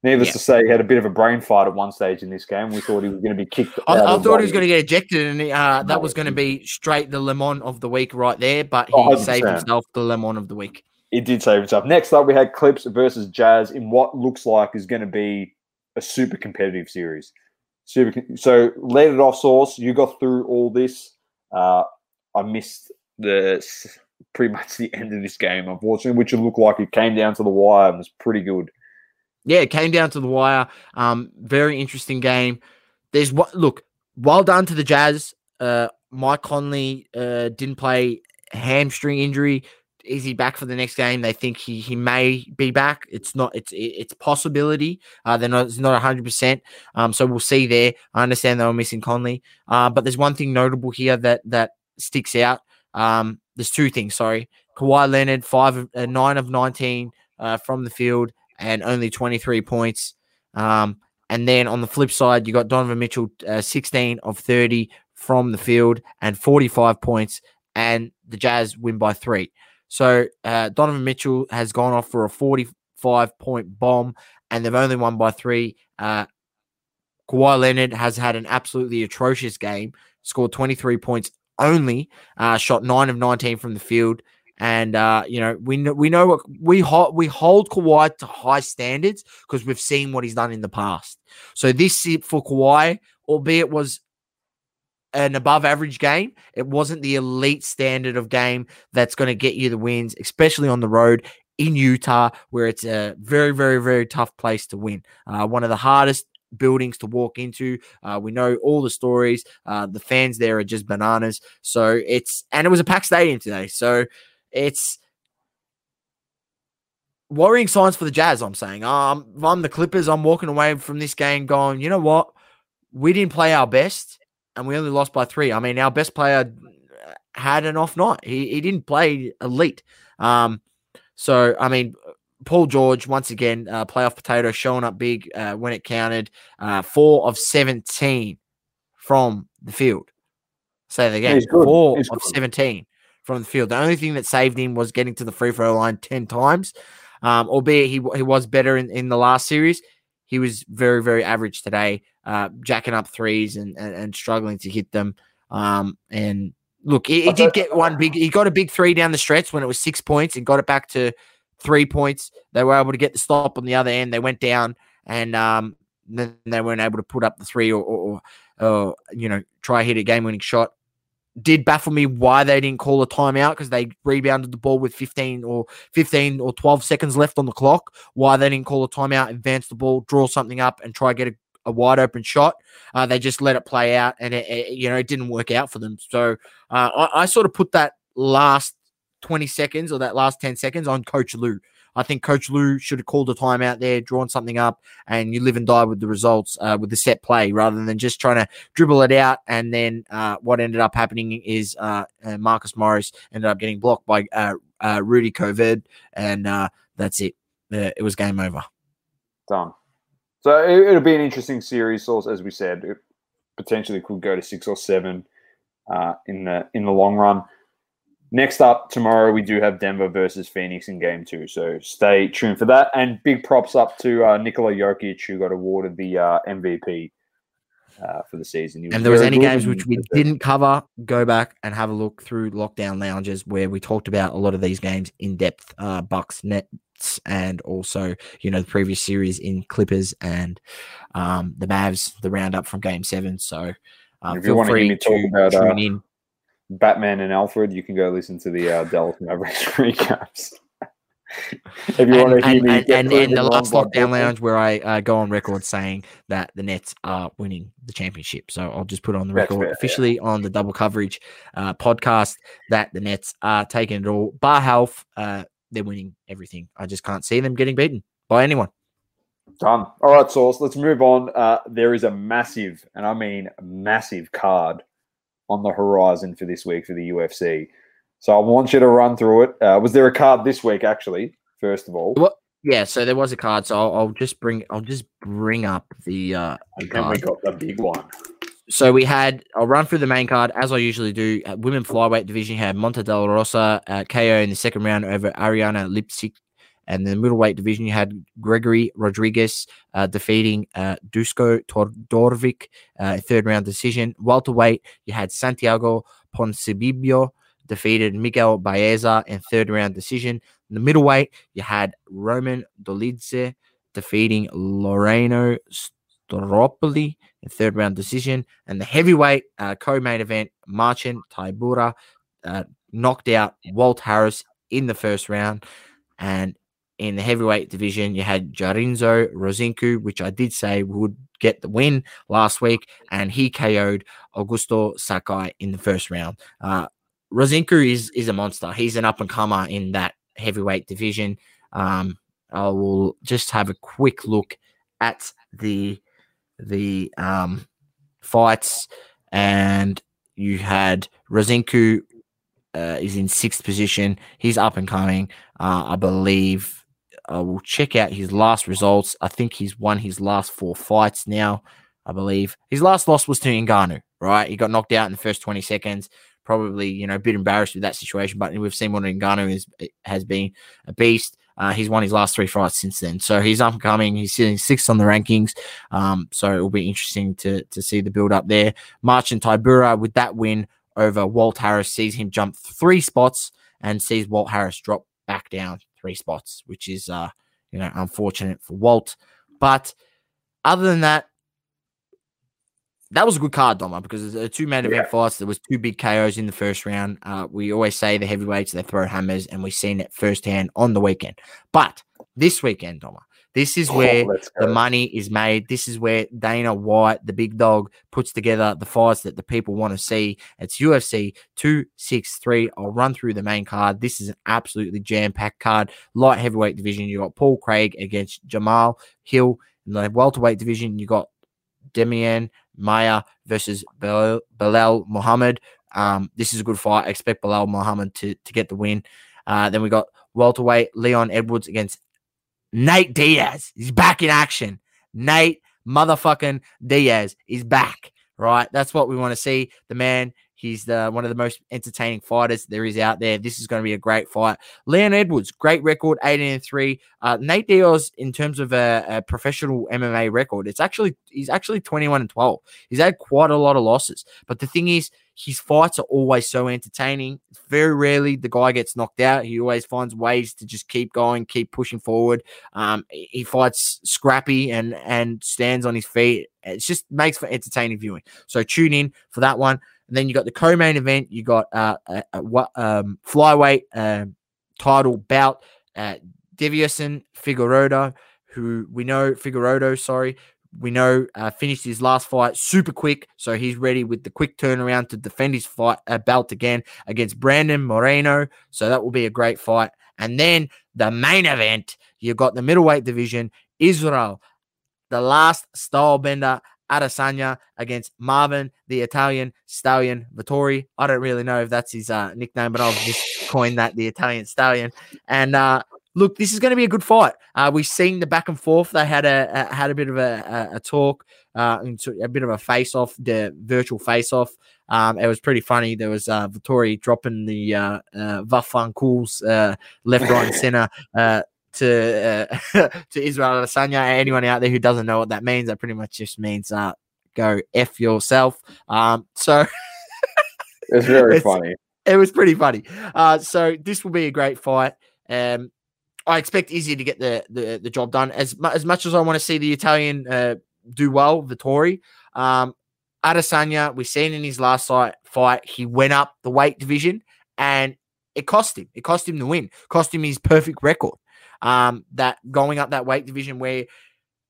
Needless yeah. to say, he had a bit of a brain fight at one stage in this game. We thought he was going to be kicked I, out I of thought he was going to get ejected, and uh, that no, was going to be straight the Lemon of the week right there, but he one hundred percent saved himself the Lemon of the week. He did save himself. Next up, we had Clips versus Jazz in what looks like is going to be a super competitive series. Super. So, let it off, Sauce. You got through all this. Uh, I missed the pretty much the end of this game, unfortunately, which it looked like it came down to the wire and was pretty good. Yeah, it came down to the wire. Um, very interesting game. There's what look, well done to the Jazz. Uh, Mike Conley uh, didn't play, hamstring injury. Is he back for the next game? They think he he may be back. It's not. It's it's possibility. Uh, they're not. It's not a hundred percent. Um, so we'll see there. I understand they were missing Conley. Uh, but there's one thing notable here that that sticks out. Um, there's two things. Sorry, Kawhi Leonard five of, uh, nine of nineteen uh, from the field and only twenty-three points. Um, and then on the flip side, you got Donovan Mitchell uh, sixteen of thirty from the field and forty-five points, and the Jazz win by three. So uh, Donovan Mitchell has gone off for a forty-five-point bomb, and they've only won by three. Uh, Kawhi Leonard has had an absolutely atrocious game, scored twenty-three points only, uh, shot nine of nineteen from the field. And, uh, you know, we know, we know what we, ho- we hold Kawhi to high standards because we've seen what he's done in the past. So this for Kawhi, albeit was an above-average game. It wasn't the elite standard of game that's going to get you the wins, especially on the road in Utah, where it's a very, very, very tough place to win. Uh, one of the hardest buildings to walk into. Uh, we know all the stories. Uh, the fans there are just bananas. So it's and it was a packed stadium today. So it's worrying signs for the Jazz, I'm saying. Um, if I'm the Clippers, I'm walking away from this game going, you know what? We didn't play our best. And we only lost by three. I mean, our best player had an off night. He he didn't play elite. Um, so, I mean, Paul George, once again, uh, playoff potato, showing up big uh, when it counted. Uh, four of seventeen from the field. Say that again. Four of seventeen from the field. The only thing that saved him was getting to the free throw line ten times. Um, albeit he, he was better in, in the last series. He was very, very average today, uh, jacking up threes and, and, and struggling to hit them. Um, and look, he, he did get one big – he got a big three down the stretch when it was six points and got it back to three points. They were able to get the stop on the other end. They went down and um, then they weren't able to put up the three or, or, or, or you know, try hit a game-winning shot. did baffle me why they didn't call a timeout, because they rebounded the ball with fifteen or fifteen or twelve seconds left on the clock. Why they didn't call a timeout, advance the ball, draw something up, and try to get a, a wide open shot. Uh, they just let it play out, and it, it, you know, it didn't work out for them. So uh, I, I sort of put that last twenty seconds or that last ten seconds on Coach Lou. I think Coach Lou should have called a timeout there, drawn something up, and you live and die with the results, uh, with the set play, rather than just trying to dribble it out. And then uh, what ended up happening is uh, Marcus Morris ended up getting blocked by uh, uh, Rudy Coverd, and uh, that's it. Uh, it was game over. Done. So it, it'll be an interesting series, as we said. It potentially could go to six or seven uh, in the in the long run. Next up, tomorrow, we do have Denver versus Phoenix in game two, so stay tuned for that. And big props up to uh, Nikola Jokic, who got awarded the uh, M V P uh, for the season. And if there was any games which we didn't cover, go back and have a look through Lockdown Lounges, where we talked about a lot of these games in depth, uh, Bucks, Nets, and also, you know, the previous series in Clippers and um, the Mavs, the roundup from game seven. So uh, if you want to hear me talk about uh, tune in. Batman and Alfred, you can go listen to the uh, Dallas Mavericks recaps. If you and, want to hear me, and, and, and in the last Lockdown Lounge, where I uh, go on record saying that the Nets are winning the championship, so I'll just put it on the record fair, officially yeah. on the Double Coverage uh, podcast that the Nets are taking it all. Bar health, uh, they're winning everything. I just can't see them getting beaten by anyone. Done. All right, Sauce. Let's move on. Uh, there is a massive, and I mean massive, card on the horizon for this week for the U F C. So I want you to run through it. Uh, was there a card this week, actually, first of all? Well, yeah, so there was a card. So I'll, I'll just bring I'll just bring up the, uh, the and card. Then we got the big one. So we had, I'll run through the main card, as I usually do. Uh, women flyweight division had Monta Del Rosa uh, K O in the second round over Ariana Lipsic. And the middleweight division, you had Gregory Rodriguez uh, defeating uh, Dusko Todorovic, uh, third-round decision. Welterweight, you had Santiago Ponzinibbio defeated Miguel Baeza in third-round decision. In the middleweight, you had Roman Dolidze defeating Loreno Storopoli in third-round decision. And the heavyweight uh, co-main event, Marcin Tybura uh, knocked out Walt Harris in the first round. And in the heavyweight division, you had Jarinzo Rosinku, which I did say would get the win last week, and he K O'd Augusto Sakai in the first round. Uh, Rosinku is is a monster. He's an up-and-comer in that heavyweight division. Um, I will just have a quick look at the, the um, fights, and you had Rosinku uh, is in sixth position. He's up-and-coming, uh, I believe. I will check out his last results. I think he's won his last four fights now, I believe. His last loss was to Ngannou, right? He got knocked out in the first twenty seconds. Probably, you know, a bit embarrassed with that situation, but we've seen what Ngannou is, has been a beast. Uh, he's won his last three fights since then. So he's up and coming. He's sitting sixth on the rankings. Um, so it will be interesting to to see the build up there. Marcin Tybura, with that win over Walt Harris, sees him jump three spots and sees Walt Harris drop back down three spots, which is, uh, you know, unfortunate for Walt. But other than that, that was a good card, Doma, because there are two main event yeah. fights. There was two big K Os in the first round. Uh, we always say the heavyweights, they throw hammers, and we've seen it firsthand on the weekend. But this weekend, Doma, this is where oh, the money is made. This is where Dana White, the big dog, puts together the fights that the people want to see. It's U F C two sixty-three. I'll run through the main card. This is an absolutely jam-packed card. Light heavyweight division, you got Paul Craig against Jamal Hill. In the welterweight division, you got Demian Maia versus Bel- Belal Muhammad. Um, this is a good fight. I expect Belal Muhammad to, to get the win. Uh, then we got welterweight Leon Edwards against Nate Diaz. He's back in action. Nate motherfucking Diaz is back, right? That's what we want to see. The man, he's the one of the most entertaining fighters there is out there. This is going to be a great fight. Leon Edwards, great record, eighteen and three. Uh, Nate Diaz, in terms of a, a professional M M A record, it's actually he's actually twenty-one and twelve. He's had quite a lot of losses. But the thing is, his fights are always so entertaining. Very rarely the guy gets knocked out. He always finds ways to just keep going, keep pushing forward. Um, he fights scrappy and and stands on his feet. It just makes for entertaining viewing. So tune in for that one. And then you got the co-main event. You got uh, a, a um, flyweight uh, title bout. Uh, Devioson Figueiredo, who we know Figueiredo, sorry, we know uh, finished his last fight super quick, so he's ready with the quick turnaround to defend his fight uh, belt again against Brandon Moreno. So that will be a great fight. And then the main event, you've got the middleweight division, Israel, the last style bender, Adesanya against Marvin, the Italian Stallion Vettori. I don't really know if that's his uh, nickname, but I'll just coin that, the Italian Stallion. And uh, look, this is going to be a good fight. Uh, we've seen the back and forth. They had a, a had a bit of a, a, a talk, uh, a bit of a face-off, the virtual face-off. Um, it was pretty funny. There was uh, Vettori dropping the uh, uh, Vafankuls uh, left, right, and center uh, to uh, to Israel Adesanya. Anyone out there who doesn't know what that means, that pretty much just means uh, go F yourself. Um, so it's very it's, funny. It was pretty funny. Uh, so this will be a great fight. Um, I expect Izzy to get the, the, the job done. As, mu- as much as I want to see the Italian uh, do well, Vettori, um, Adesanya, we've seen in his last fight, he went up the weight division and it cost him. It cost him the win. Cost him his perfect record. Um, that going up that weight division where,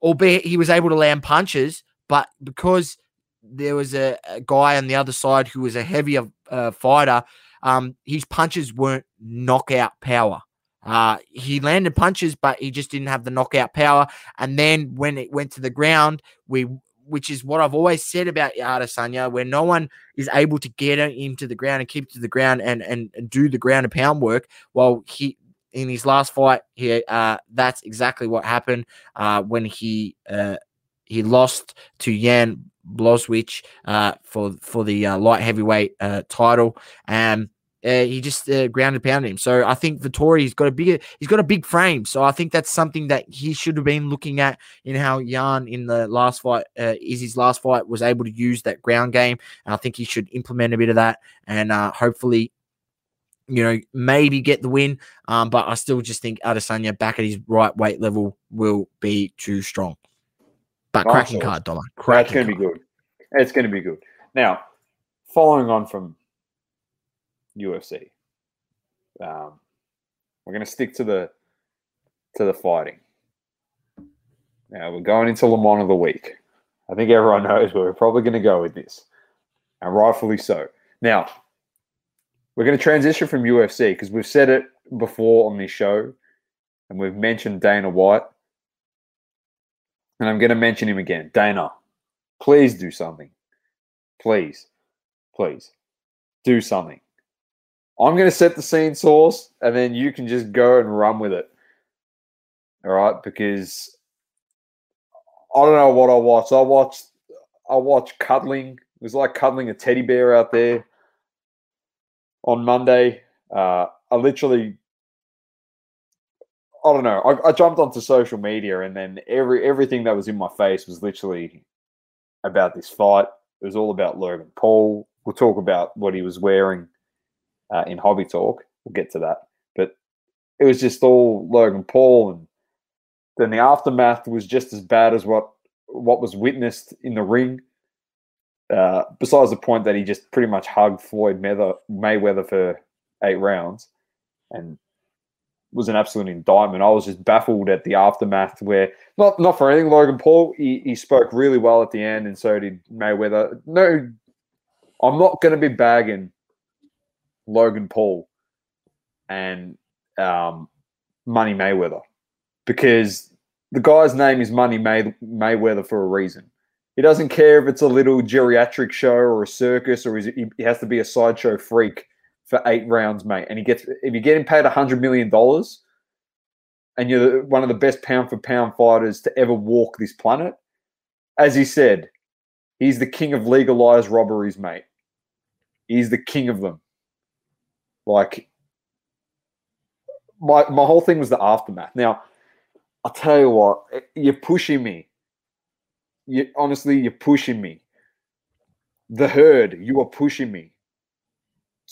albeit he was able to land punches, but because there was a, a guy on the other side who was a heavier uh, fighter, um, his punches weren't knockout power. Uh, he landed punches, but he just didn't have the knockout power. And then when it went to the ground, we, which is what I've always said about Adesanya, where no one is able to get him to the ground and keep to the ground and, and, and do the ground and pound work. Well, he, in his last fight here, uh, that's exactly what happened, uh, when he, uh, he lost to Jan Blazkowicz, uh, for, for the, uh, light heavyweight, uh, title. Um, Uh, he just uh, grounded pounded him. So I think Vittori's got a big, he's got a big frame. So I think that's something that he should have been looking at in how Jan in the last fight, uh, Izzy's last fight, was able to use that ground game. And I think he should implement a bit of that and uh, hopefully, you know, maybe get the win. Um, but I still just think Adesanya back at his right weight level will be too strong. But awesome. cracking card, Dom. Cracking That's going to be good. It's going to be good. Now, following on from U F C. Um, we're going to stick to the to the fighting. Now we're going into Le Mans of the week. I think everyone knows where we're probably going to go with this, and rightfully so. Now we're going to transition from U F C because we've said it before on this show, and we've mentioned Dana White, and I'm going to mention him again. Dana, please do something. Please, please do something. I'm going to set the scene, Source, and then you can just go and run with it. All right? Because I don't know what I watched. I watched I watched cuddling. It was like cuddling a teddy bear out there on Monday. Uh, I literally, I don't know. I, I jumped onto social media, and then every everything that was in my face was literally about this fight. It was all about Logan Paul. We'll talk about what he was wearing Uh, in Hobby Talk. We'll get to that. But it was just all Logan Paul, and then the aftermath was just as bad as what, what was witnessed in the ring, uh, besides the point that he just pretty much hugged Floyd Mayweather for eight rounds and was an absolute indictment. I was just baffled at the aftermath where, not not for anything, Logan Paul, he, he spoke really well at the end, and so did Mayweather. No, I'm not going to be bagging Logan Paul and um, Money Mayweather, because the guy's name is Money May- Mayweather for a reason. He doesn't care if it's a little geriatric show or a circus, or he has to be a sideshow freak for eight rounds, mate. And he gets if you're getting paid one hundred million dollars and you're one of the best pound-for-pound fighters to ever walk this planet, as he said, he's the king of legalized robberies, mate. He's the king of them. Like, my my whole thing was the aftermath. Now, I'll tell you what, you're pushing me. You honestly, you're pushing me. The Herd, you are pushing me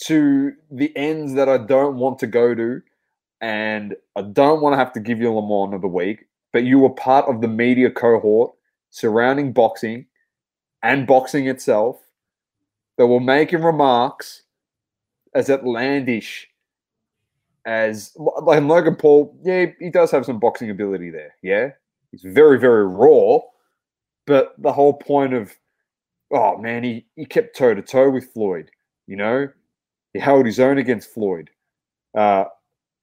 to the ends that I don't want to go to, and I don't want to have to give you Le Mans of the week, but you were part of the media cohort surrounding boxing and boxing itself that were making remarks as outlandish as like Logan Paul. Yeah, he does have some boxing ability there. Yeah, he's very, very raw. But the whole point of, oh, man, he, he kept toe-to-toe with Floyd, you know. He held his own against Floyd. Uh,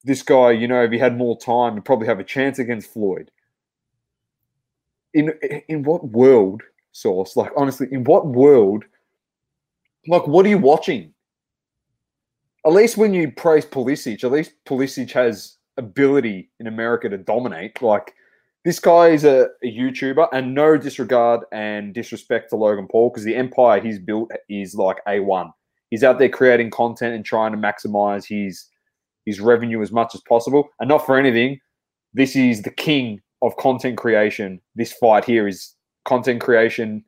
this guy, you know, if he had more time, he'd probably have a chance against Floyd. In in what world, Sauce? Like, honestly, in what world? Like, what are you watching? At least when you praise Pulisic, at least Pulisic has ability in America to dominate. Like, this guy is a, a YouTuber, and no disregard and disrespect to Logan Paul, because the empire he's built is like A one. He's out there creating content and trying to maximize his his revenue as much as possible. And not for anything, this is the king of content creation. This fight here is content creation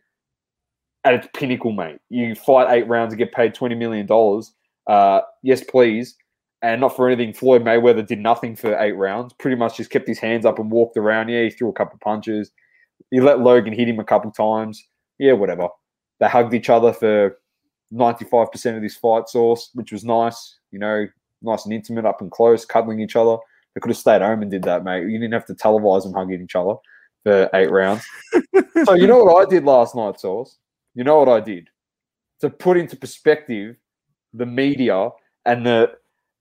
at its pinnacle, mate. You fight eight rounds and get paid twenty million dollars. Uh, yes, please. And not for anything, Floyd Mayweather did nothing for eight rounds. Pretty much just kept his hands up and walked around. Yeah, he threw a couple of punches. He let Logan hit him a couple of times. Yeah, whatever. They hugged each other for ninety-five percent of this fight, Sauce, which was nice. You know, nice and intimate, up and close, cuddling each other. They could have stayed home and did that, mate. You didn't have to televise them hugging each other for eight rounds. So you know what I did last night, Sauce? You know what I did? To put into perspective the media and the...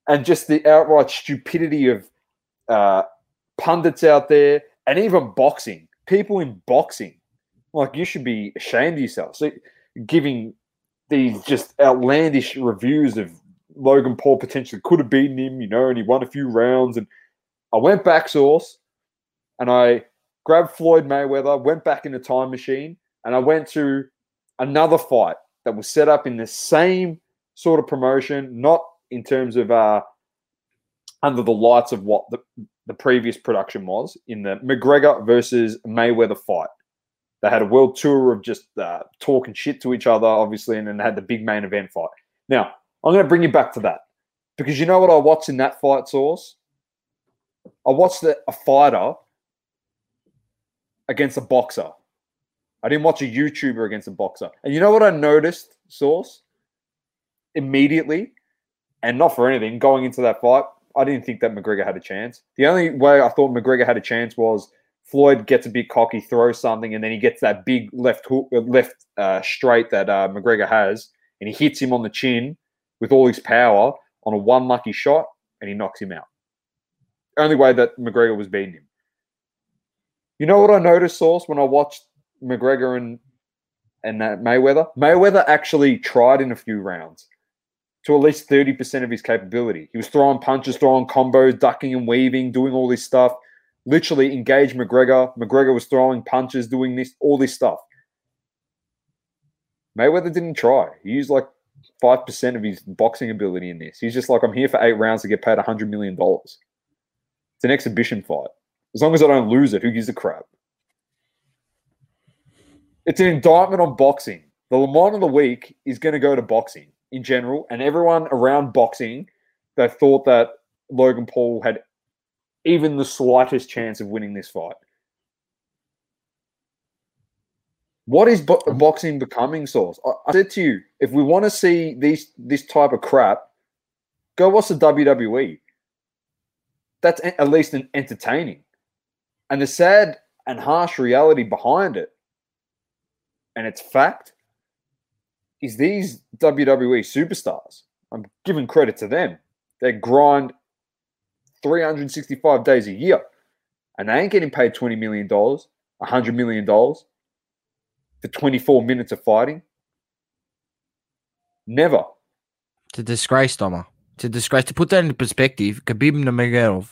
and just the outright stupidity of uh, pundits out there, and even boxing, people in boxing. Like, you should be ashamed of yourself. So, giving these just outlandish reviews of Logan Paul potentially could have beaten him, you know, and he won a few rounds. And I went back, Sauce, and I grabbed Floyd Mayweather, went back in the time machine, and I went to another fight that was set up in the same sort of promotion, not in terms of uh, under the lights of what the, the previous production was, in the McGregor versus Mayweather fight. They had a world tour of just uh, talking shit to each other, obviously, and then they had the big main event fight. Now, I'm going to bring you back to that, because you know what I watched in that fight, Sauce? I watched a, a fighter against a boxer. I didn't watch a YouTuber against a boxer. And you know what I noticed, Sauce? Immediately... and not for anything, going into that fight, I didn't think that McGregor had a chance. The only way I thought McGregor had a chance was Floyd gets a big cocky, throws something, and then he gets that big left hook, left uh, straight that uh, McGregor has, and he hits him on the chin with all his power on a one lucky shot, and he knocks him out. Only way that McGregor was beating him. You know what I noticed, Sauce, when I watched McGregor and, and uh, Mayweather? Mayweather actually tried in a few rounds to at least thirty percent of his capability. He was throwing punches, throwing combos, ducking and weaving, doing all this stuff. Literally engaged McGregor. McGregor was throwing punches, doing this, all this stuff. Mayweather didn't try. He used like five percent of his boxing ability in this. He's just like, I'm here for eight rounds to get paid one hundred million dollars. It's an exhibition fight. As long as I don't lose it, who gives a crap? It's an indictment on boxing. The Le Mans of the week is going to go to boxing in general, and everyone around boxing that thought that Logan Paul had even the slightest chance of winning this fight. What is bo- boxing becoming, Sauce? I-, I said to you, if we want to see these this type of crap, go watch the W W E. That's en- at least an entertaining. And the sad and harsh reality behind it, and it's fact, is these W W E superstars, I'm giving credit to them, they grind three hundred sixty-five days a year, and they ain't getting paid twenty million dollars, one hundred million dollars for twenty-four minutes of fighting. Never. It's a disgrace, Doma. It's a disgrace. To put that into perspective, Khabib Nurmagomedov,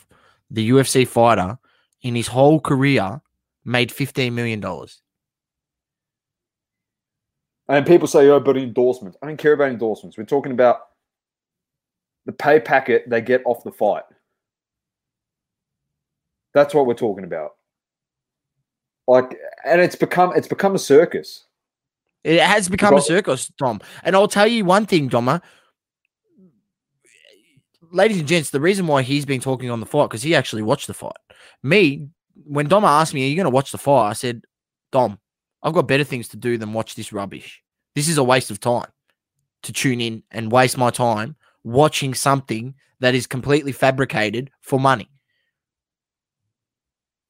the U F C fighter, in his whole career made fifteen million dollars. And people say, oh, but endorsements. I don't care about endorsements. We're talking about the pay packet they get off the fight. That's what we're talking about. Like, and it's become it's become a circus. It has become because- a circus, Tom. And I'll tell you one thing, Doma. Ladies and gents, the reason why he's been talking on the fight, because he actually watched the fight. Me, when Doma asked me, are you going to watch the fight? I said, Dom, I've got better things to do than watch this rubbish. This is a waste of time. to tune in and waste my time watching something that is completely fabricated for money.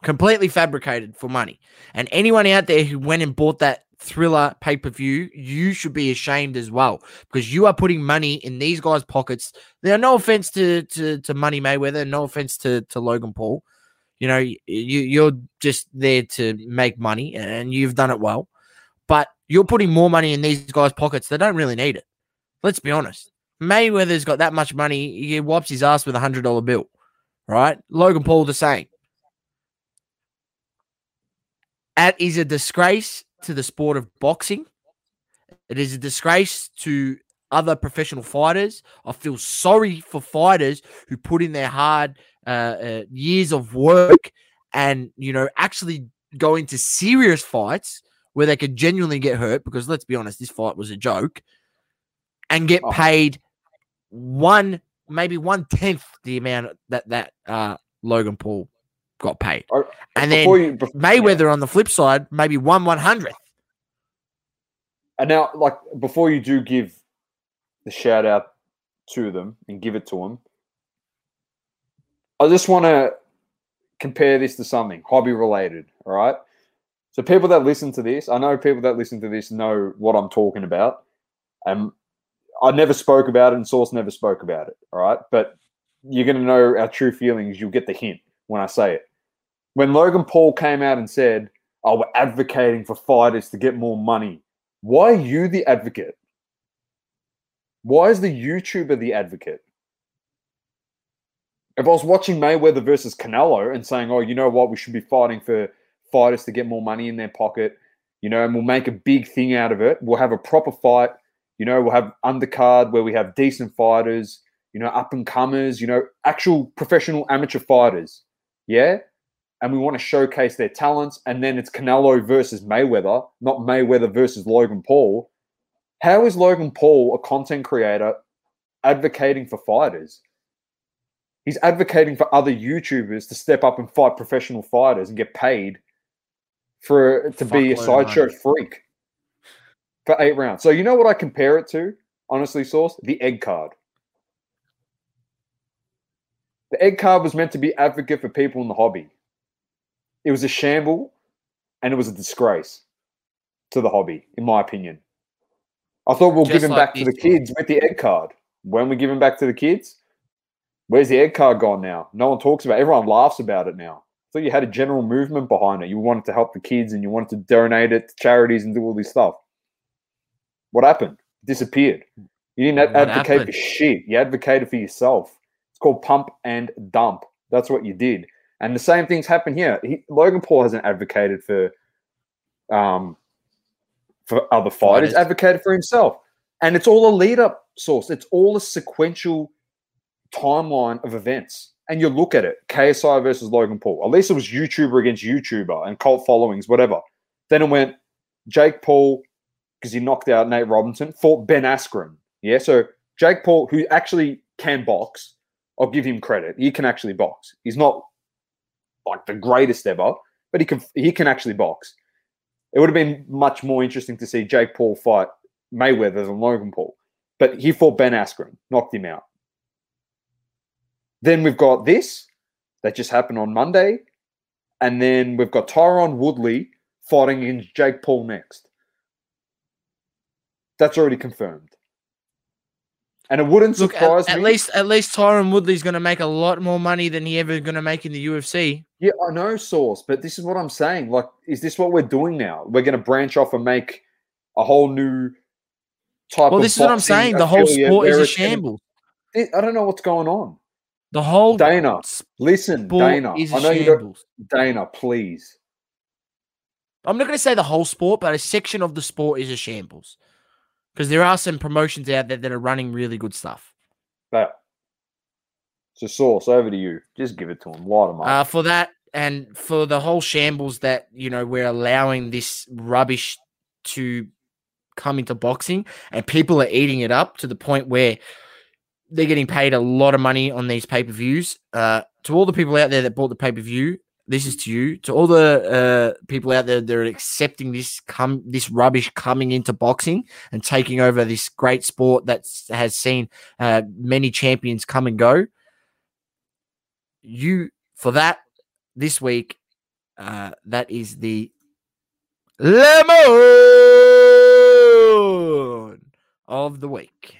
Completely fabricated for money. And anyone out there who went and bought that thriller pay-per-view, you should be ashamed as well, because you are putting money in these guys' pockets. There are no offense to, to, to Money Mayweather, no offense to, to Logan Paul. You know, you, you're just there to make money, and you've done it well. But you're putting more money in these guys' pockets. They don't really need it. Let's be honest. Mayweather's got that much money. He wipes his ass with a one hundred dollar bill, right? Logan Paul the same. That is a disgrace to the sport of boxing. It is a disgrace to other professional fighters. I feel sorry for fighters who put in their hard uh, uh, years of work and, you know, actually go into serious fights where they could genuinely get hurt, because let's be honest, this fight was a joke, and get paid one, maybe one-tenth the amount that, that uh, Logan Paul got paid. I, and then you, before, Mayweather yeah. on the flip side, maybe one one-hundredth. And now, like, before you do give the shout-out to them and give it to them, I just want to compare this to something hobby-related, all right? So people that listen to this, I know people that listen to this know what I'm talking about. And I never spoke about it, and Source never spoke about it, all right? But you're going to know our true feelings. You'll get the hint when I say it. When Logan Paul came out and said, oh, we're advocating for fighters to get more money, why are you the advocate? Why is the YouTuber the advocate? If I was watching Mayweather versus Canelo and saying, oh, you know what, we should be fighting for fighters to get more money in their pocket, you know, and we'll make a big thing out of it. We'll have a proper fight, you know, we'll have undercard where we have decent fighters, you know, up and comers, you know, actual professional amateur fighters. Yeah. And we want to showcase their talents. And then it's Canelo versus Mayweather, not Mayweather versus Logan Paul. How is Logan Paul, a content creator, advocating for fighters? He's advocating for other YouTubers to step up and fight professional fighters and get paid for to Fuck be a sideshow freak for eight rounds. So you know what I compare it to, honestly, Source? The egg card. The egg card was meant to be advocate for people in the hobby. It was a shamble, and it was a disgrace to the hobby, in my opinion. I thought we'll Just give him like back to the kids with the egg card. When we give him back to the kids, where's the egg card gone now? No one talks about it. Everyone laughs about it now. So you had a general movement behind it. You wanted to help the kids and you wanted to donate it to charities and do all this stuff. What happened? Disappeared. You didn't what advocate happened? for shit. You advocated for yourself. It's called pump and dump. That's what you did. And the same things happen here. He, Logan Paul hasn't advocated for um, for other fighters. He's advocated for himself. And it's all a lead-up, Source. It's all a sequential timeline of events. And you look at it, K S I versus Logan Paul. At least it was YouTuber against YouTuber and cult followings, whatever. Then it went Jake Paul, because he knocked out Nate Robinson, fought Ben Askren. Yeah, so Jake Paul, who actually can box, I'll give him credit. He can actually box. He's not like the greatest ever, but he can he can actually box. It would have been much more interesting to see Jake Paul fight Mayweather than Logan Paul. But he fought Ben Askren, knocked him out. Then we've got this that just happened on Monday. And then we've got Tyron Woodley fighting against Jake Paul next. That's already confirmed. And it wouldn't Look, surprise at, at me. At least at least Tyron Woodley's going to make a lot more money than he ever going to make in the U F C. Yeah, I know, Source, but this is what I'm saying. Like, is this what we're doing now? We're going to branch off and make a whole new type well, of Well, this is what I'm saying. The whole sport is a shambles. I don't know what's going on. The whole Dana, listen, Dana. I know you don't, Dana, please. I'm not going to say the whole sport, but a section of the sport is a shambles, because there are some promotions out there that are running really good stuff. But so, Source, over to you. Just give it to them. Light them up. Uh, for that, and for the whole shambles that you know we're allowing this rubbish to come into boxing, and people are eating it up to the point where they're getting paid a lot of money on these pay-per-views. Uh, to all the people out there that bought the pay-per-view, this is to you, to all the uh, people out there that are accepting this come this rubbish coming into boxing and taking over this great sport that has seen uh, many champions come and go. You for that this week, uh, that is the lemon of the week.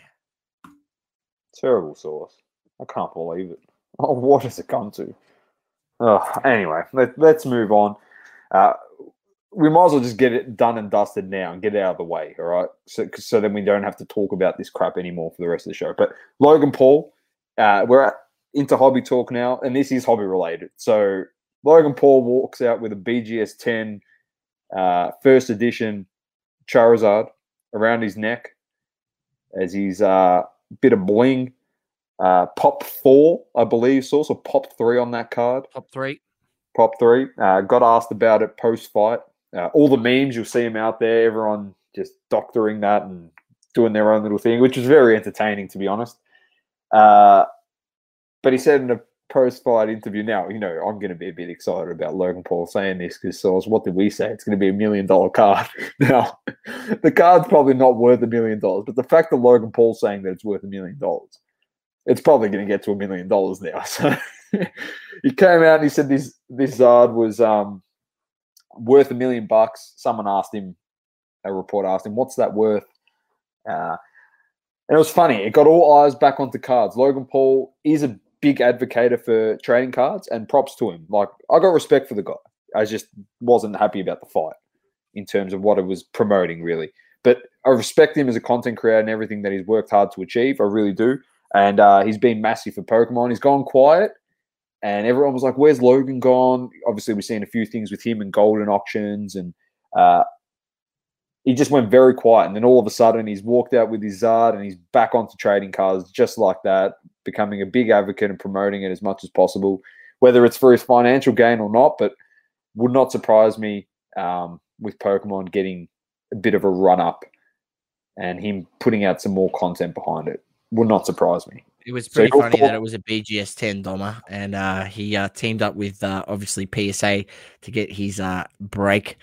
Terrible sauce. I can't believe it. Oh, what has it come to? Oh, anyway, let, let's move on. Uh, we might as well just get it done and dusted now and get it out of the way, all right? So, so then we don't have to talk about this crap anymore for the rest of the show. But Logan Paul, uh, we're at, into hobby talk now, and this is hobby related. So Logan Paul walks out with a B G S ten uh, first edition Charizard around his neck as he's a uh, bit of bling. Uh, pop four, I believe, source or pop three on that card. Pop three. Pop three. Uh, got asked about it post-fight. Uh, all the memes, you'll see them out there, everyone just doctoring that and doing their own little thing, which is very entertaining, to be honest. Uh, but he said in a post-fight interview, now, you know, I'm going to be a bit excited about Logan Paul saying this because, source, what did we say? It's going to be a million-dollar card. Now, the card's probably not worth a million dollars, but the fact that Logan Paul's saying that it's worth a million dollars, it's probably going to get to a million dollars now. So he came out and he said this this Zard was um, worth a million bucks. Someone asked him, a reporter asked him, what's that worth? Uh, and it was funny. It got all eyes back onto cards. Logan Paul is a big advocate for trading cards, and props to him. Like, I got respect for the guy. I just wasn't happy about the fight in terms of what it was promoting, really. But I respect him as a content creator and everything that he's worked hard to achieve. I really do. And uh, he's been massive for Pokemon. He's gone quiet. And everyone was like, where's Logan gone? Obviously, we've seen a few things with him and golden auctions. And uh, he just went very quiet. And then all of a sudden, he's walked out with his Zard and he's back onto trading cards just like that, becoming a big advocate and promoting it as much as possible, whether it's for his financial gain or not. But would not surprise me um, with Pokemon getting a bit of a run-up and him putting out some more content behind it. Would not surprise me. It was pretty so, funny that it was a B G S ten Doma, and uh, he uh, teamed up with uh, obviously P S A to get his uh, break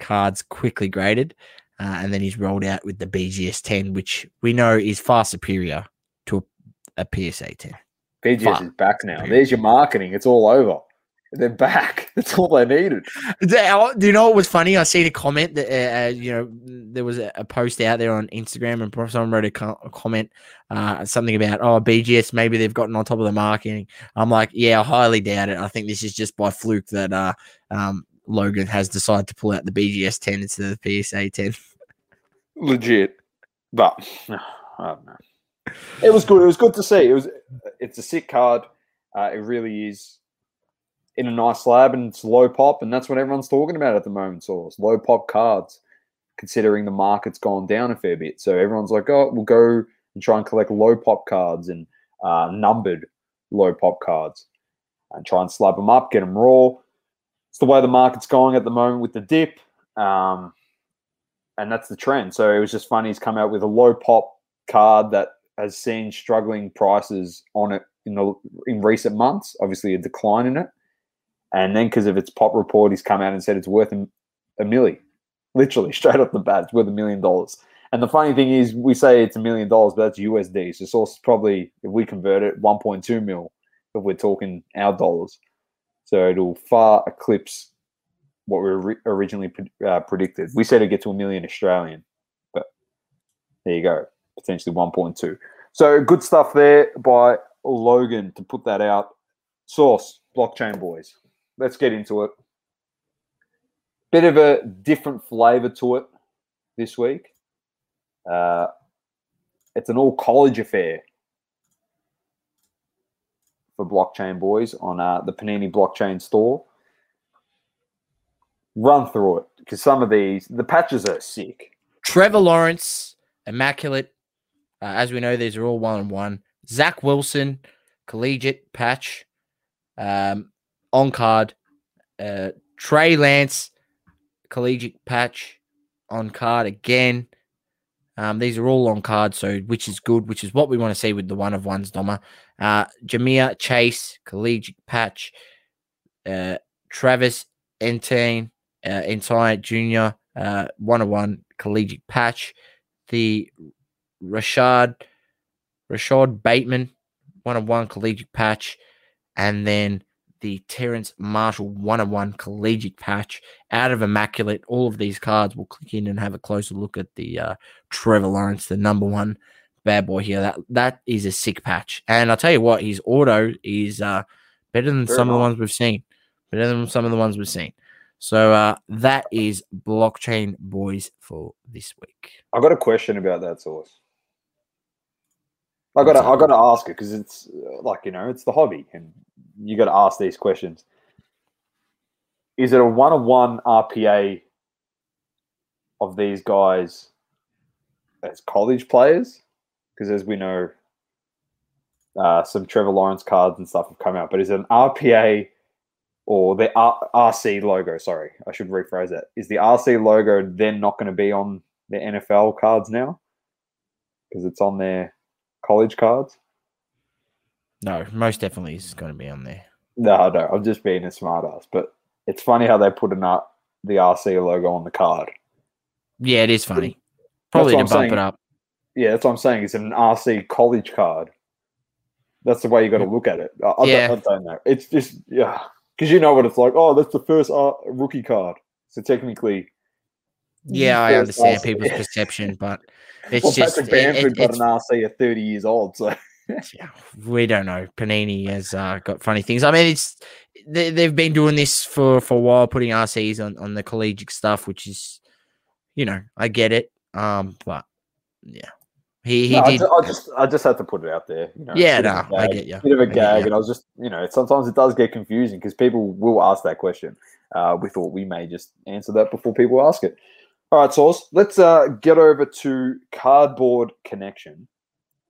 cards quickly graded, uh, and then he's rolled out with the B G S ten, which we know is far superior to a, a P S A ten. B G S far is back now. Superior. There's your marketing. It's all over. They're back. That's all they needed. Do you know what was funny? I seen a comment that, uh, you know, there was a, a post out there on Instagram and someone wrote a, co- a comment, uh, something about, oh, B G S, maybe they've gotten on top of the marketing. I'm like, yeah, I highly doubt it. I think this is just by fluke that uh, um, Logan has decided to pull out the B G S ten instead of the P S A ten. Legit. But I don't know. It was good. It was good to see. It was. It's a sick card. Uh, it really is. In a nice slab, and it's low pop, and that's what everyone's talking about at the moment, Source. Low pop cards, considering the market's gone down a fair bit. So everyone's like, oh, we'll go and try and collect low pop cards and uh, numbered low pop cards and try and slab them up, get them raw. It's the way the market's going at the moment with the dip, um, and that's the trend. So it was just funny he's come out with a low pop card that has seen struggling prices on it in, the, in recent months, obviously a decline in it. And then because of its pop report, he's come out and said it's worth a, a milli. Literally, straight off the bat, it's worth a million dollars. And the funny thing is, we say it's a million dollars, but that's U S D. So Source is probably, if we convert it, one point two mil, if we're talking our dollars. So it'll far eclipse what we re- originally pre- uh, predicted. We said it'd get to a million Australian, but there you go, potentially one point two. So good stuff there by Logan to put that out. Source, blockchain boys. Let's get into it. Bit of a different flavour to it this week. Uh, it's an all-college affair for blockchain boys on uh, the Panini blockchain store. Run through it, because some of these, the patches are sick. Trevor Lawrence, immaculate. Uh, as we know, these are all one-on-one. Zach Wilson, collegiate patch. Um... On card, uh, Trey Lance, collegiate patch on card again. Um, these are all on card, so which is good, which is what we want to see with the one of ones, Doma. Uh, Jameer Chase, collegiate patch. Uh, Travis Entine, uh, Entine Junior, uh, one oh one collegiate patch. The Rashad, Rashad Bateman, one oh one collegiate patch. And then the Terrence Marshall one oh one collegiate patch. Out of Immaculate, all of these cards, we'll click in and have a closer look at the uh, Trevor Lawrence, the number one bad boy here. That that is a sick patch. And I'll tell you what, his auto is uh, better than Fair some enough. of the ones we've seen. Better than some of the ones we've seen. So uh, that is Blockchain Boys for this week. I got a question about that source. I got to I got to ask it because it's like, you know, it's the hobby and you got to ask these questions. Is it a one-on-one R P A of these guys as college players? Because as we know, uh, some Trevor Lawrence cards and stuff have come out. But is it an R P A or the R RC logo? Sorry, I should rephrase that. Is the R C logo then not going to be on the N F L cards now because it's on their college cards? No, most definitely is going to be on there. No, no, I'm just being a smart ass. But it's funny how they put an R the R C logo on the card. Yeah, it is funny. Probably to bump saying. it up. Yeah, that's what I'm saying. It's an R C college card. That's the way you got to look at it. I, I, yeah. don't, I don't know. It's just, yeah. Because you know what it's like. Oh, that's the first R rookie card. So technically. Yeah, I understand R C people's perception, but it's well, just. Patrick Bamford it, it, got an R C at thirty years old, so. Yeah, we don't know. Panini has uh, got funny things. I mean, it's they, they've been doing this for, for a while, putting R Cs on, on the collegiate stuff, which is, you know, I get it. Um, but yeah, he he no, did. I just, I just I just had to put it out there. You know, yeah, no, nah, I get you. Bit of a I gag, and I was just, you know, sometimes it does get confusing because people will ask that question. Uh, we thought we may just answer that before people ask it. All right, Sauce, let's uh, get over to Cardboard Connection.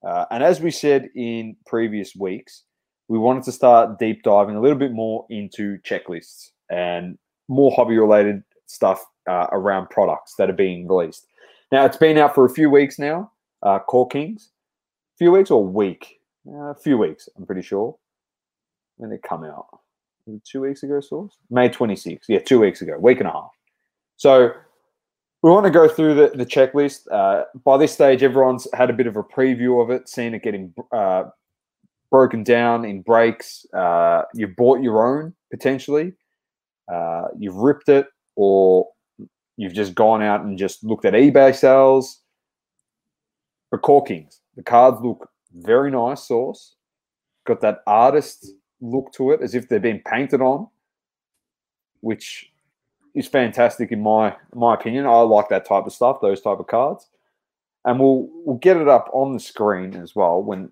Uh, and as we said in previous weeks, we wanted to start deep diving a little bit more into checklists and more hobby-related stuff uh, around products that are being released. Now, it's been out for a few weeks now, uh, Core Kings. A few weeks or a week? Uh, a few weeks, I'm pretty sure. When did it come out? Was it two weeks ago, Sauce? May twenty-sixth. Yeah, two weeks ago, week and a half. So we want to go through the, the checklist. Uh, by this stage, everyone's had a bit of a preview of it, seen it getting uh, broken down in breaks. Uh, you've bought your own, potentially. Uh, you've ripped it, or you've just gone out and just looked at eBay sales. For Core Kings, the cards look very nice, Sauce. Got that artist look to it, as if they've been painted on, which is fantastic in my my opinion. I like that type of stuff, those type of cards, and we'll we'll get it up on the screen as well when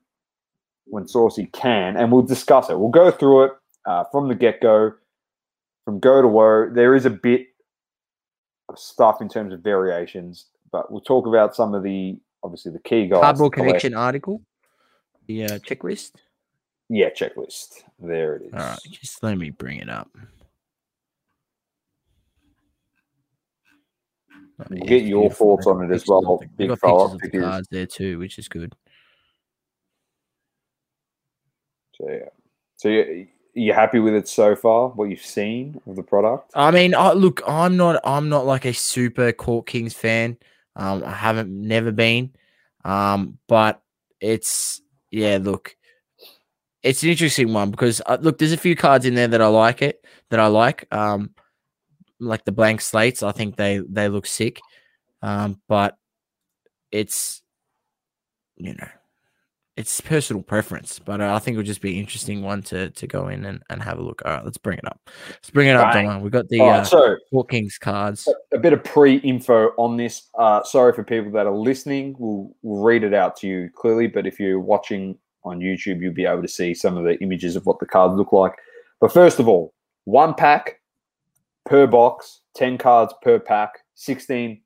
when Saucy can, and we'll discuss it. We'll go through it uh, from the get go, from go to woe. There is a bit of stuff in terms of variations, but we'll talk about some of the obviously the key guys. Cardboard Connection article, the uh, checklist. Yeah, checklist. There it is. All right, just let me bring it up. We'll yeah, get your thoughts on it as well. The, Big we've got pictures of the cards there too, which is good. So yeah, so you you happy with it so far? What you've seen of the product? I mean, I, look, I'm not, I'm not like a super Core Kings fan. Um, I haven't, never been. Um, but it's yeah, look, it's an interesting one because uh, look, there's a few cards in there that I like it, that I like. Um. Like the blank slates, I think they they look sick, um, but it's you know it's personal preference. But I think it would just be an interesting one to to go in and, and have a look. All right, let's bring it up. Let's bring it up, Don. We got the right, uh, so Core Kings cards. A bit of pre-info on this. Uh, sorry for people that are listening. We'll, we'll read it out to you clearly, but if you're watching on YouTube, you'll be able to see some of the images of what the cards look like. But first of all, one pack per box, ten cards per pack, sixteen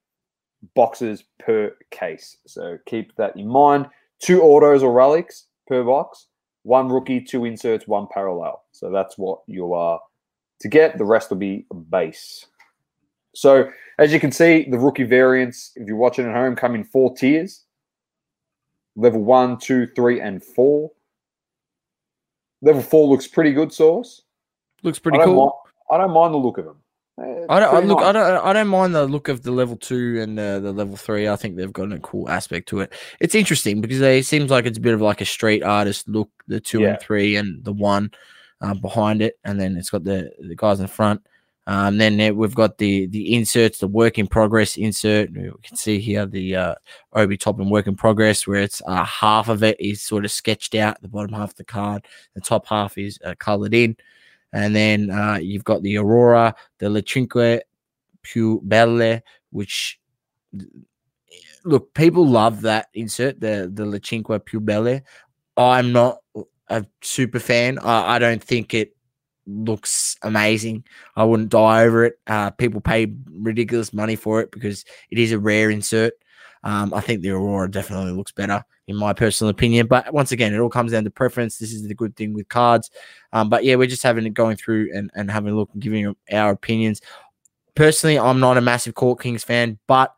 boxes per case. So keep that in mind. Two autos or relics per box, one rookie, two inserts, one parallel. So that's what you are to get. The rest will be base. So as you can see, the rookie variants, if you're watching at home, come in four tiers. Level one, two, three, and four. Level four looks pretty good, Sauce. Looks pretty cool. Mind. I don't mind the look of them. I don't I look. Nice. I don't. I don't mind the look of the level two and uh, the level three. I think they've got a cool aspect to it. It's interesting because they, it seems like it's a bit of like a street artist look. The two yeah. and three and the one uh, behind it, and then it's got the, the guys in front. Um, then there, we've got the the inserts, the work in progress insert. We can see here the uh, Obi Toppin work in progress, where it's uh, half of it is sort of sketched out, the bottom half of the card, the top half is uh, coloured in. And then uh, you've got the Aurora, the Le Cinque Più Belle, which, look, people love that insert, the, the Le Cinque Più Belle. I'm not a super fan. I, I don't think it looks amazing. I wouldn't die over it. Uh, people pay ridiculous money for it because it is a rare insert. Um, I think the Aurora definitely looks better in my personal opinion, but once again, it all comes down to preference. This is the good thing with cards. Um, but yeah, we're just having it going through and, and having a look and giving our opinions. Personally, I'm not a massive Court Kings fan, but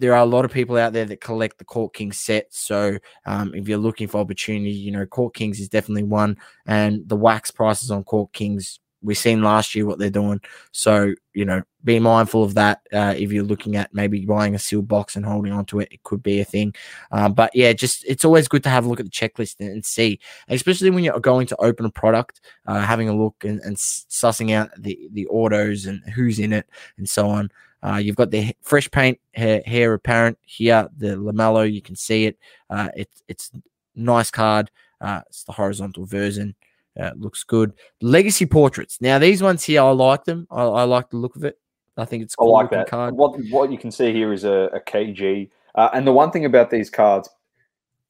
there are a lot of people out there that collect the Court Kings set. So um, if you're looking for opportunity, you know, Court Kings is definitely one, and the wax prices on Court Kings, we've seen last year what they're doing. So, you know, be mindful of that. Uh, if you're looking at maybe buying a sealed box and holding onto it, it could be a thing. Um, but, yeah, just it's always good to have a look at the checklist and, and see, especially when you're going to open a product, uh, having a look and, and sussing out the, the autos and who's in it and so on. Uh, you've got the fresh paint, hair, hair apparent here, the Lamello. You can see it. Uh, it it's nice card. Uh, it's the horizontal version. Uh, looks good. Legacy portraits. Now these ones here, I like them. I, I like the look of it. I think it's. Cool I like that card. What what you can see here is a, a K G. Uh, and the one thing about these cards,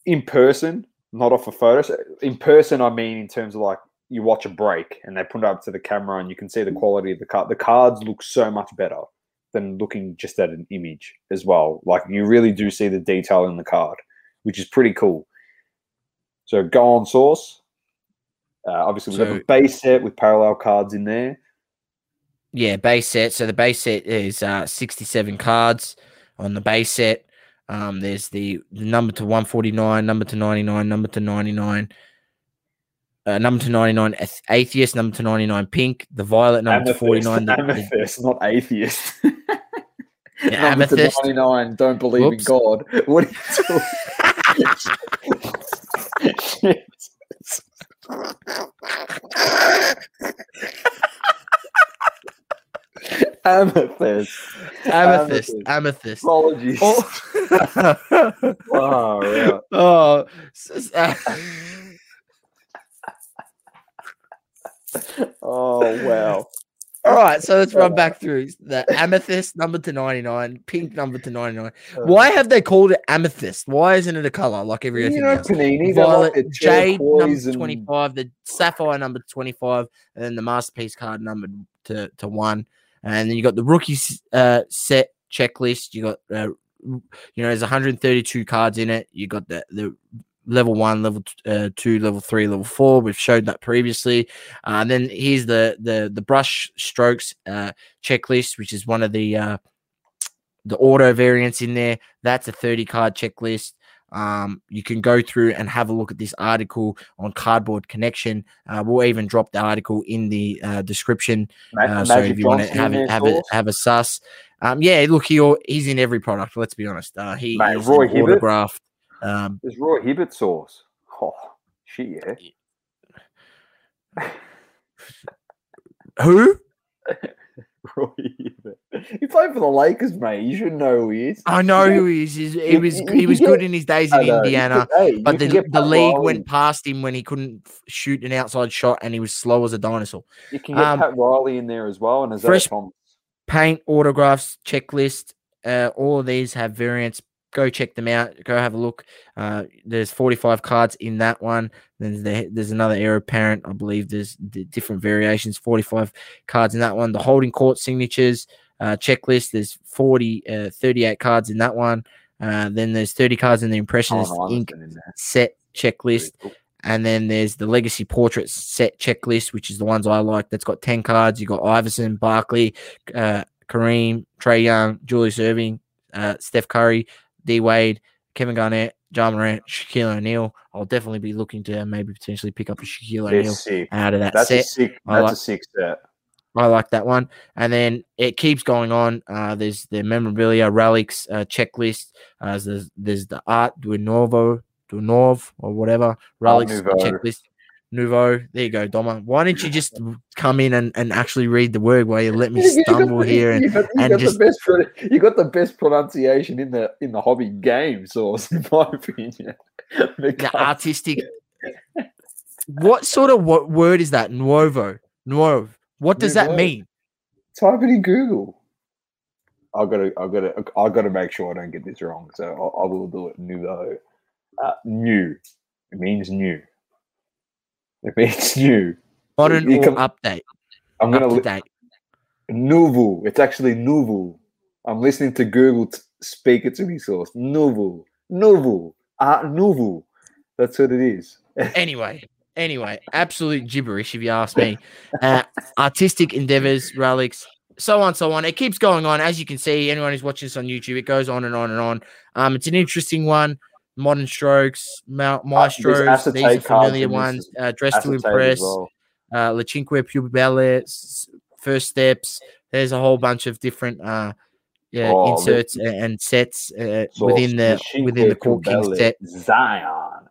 in person, not off of photos. In person, I mean, in terms of like you watch a break and they put it up to the camera and you can see the quality of the card. The cards look so much better than looking just at an image as well. Like you really do see the detail in the card, which is pretty cool. So go on source. Uh, obviously, we so, have a base set with parallel cards in there. Yeah, base set. So the base set is uh, sixty-seven cards on the base set. Um, there's the number to one forty-nine, number to ninety-nine, number to ninety-nine, uh, number to ninety-nine atheist, number to ninety-nine pink, the violet number amethyst, to forty-nine. The, amethyst, the, not atheist. Yeah, number amethyst. To ninety-nine, don't believe Whoops. in God. What are you doing? Amethyst. Amethyst. Amethyst. Apologies. Oh, wow, yeah. Oh. Oh, wow. All right, so let's run back through. The amethyst number to ninety-nine, pink number to ninety-nine. Why have they called it amethyst? Why isn't it a color like everything you know, else? Panini, Violet, like jade number to twenty-five, and... the sapphire number to twenty-five, and then the masterpiece card number to, to one. And then you got the rookie uh, set checklist. You got, uh, you know, there's one hundred thirty-two cards in it. You got the the. Level one, level uh, two, level three, level four. We've showed that previously. Uh, and then here's the the the brush strokes uh, checklist, which is one of the uh, the auto variants in there. That's a thirty card checklist. Um, you can go through and have a look at this article on Cardboard Connection. Uh, we'll even drop the article in the uh, description. Uh, so if you want to have a, have a have a sus, um, yeah. Look, he he's in every product. Let's be honest. Uh, he Mate, is Roy an autographed. Um, There's Roy Hibbert sauce. Oh, shit, yeah. Who? Roy Hibbert. He played for the Lakers, mate. You should know who he is. I know yeah. who he is. He's, he you, was, he was get, good in his days in Indiana, could, hey, but the, the league Riley. went past him when he couldn't shoot an outside shot and he was slow as a dinosaur. You can get um, Pat Riley in there as well. And as fresh paint, autographs, checklist, uh, all of these have variants. Go check them out. Go have a look. Uh, there's forty-five cards in that one. Then there's, the, there's another heir apparent. I believe there's the different variations. forty-five cards in that one. The holding court signatures uh, checklist. There's forty, uh, thirty-eight cards in that one. Uh, then there's thirty cards in the impressionist oh, no, ink in set checklist. Cool. And then there's the legacy portrait set checklist, which is the ones I like. That's got ten cards. You got Iverson, Barkley, uh, Kareem, Trae Young, Julius Irving, uh, Steph Curry, D Wade, Kevin Garnett, Ja Morant, Shaquille O'Neal. I'll definitely be looking to maybe potentially pick up a Shaquille O'Neal out of that That's set. A sick, that's like, a sick set. I like that one. And then it keeps going on. Uh, there's the memorabilia, relics, uh, checklist. Uh, there's, there's the art, do novo, do nov, or whatever, relics, oh, checklist. Nouveau. There you go, Doma. Why don't you just come in and, and actually read the word while you let me stumble got, here and, you got, you and got just the best, you got the best pronunciation in the in the hobby game source, in my opinion. The, the artistic. What sort of what word is that? Nuovo. Nuovo. What does Nouveau. That mean? Type it in Google. I've got to I've got to I've got to make sure I don't get this wrong. So I, I will do it. Nouveau. Uh, new. It means new. If it's new, modern or update. I'm going to update. Nouveau. It's actually nouveau. I'm listening to Google t- speak it to me. Source nouveau, nouveau, ah, nouveau. That's what it is. Anyway, anyway, absolute gibberish if you ask me. Uh, artistic endeavors, relics, so on, so on. It keeps going on, as you can see. Anyone who's watching this on YouTube, it goes on and on and on. Um, it's an interesting one. Modern strokes, my, my uh, strokes, these are familiar ones. Uh, Dress to Impress, well. uh, Le Cinque Pubelle, First Steps. There's a whole bunch of different uh, yeah, oh, inserts the, and sets uh, so within the within the Cool King set. Zion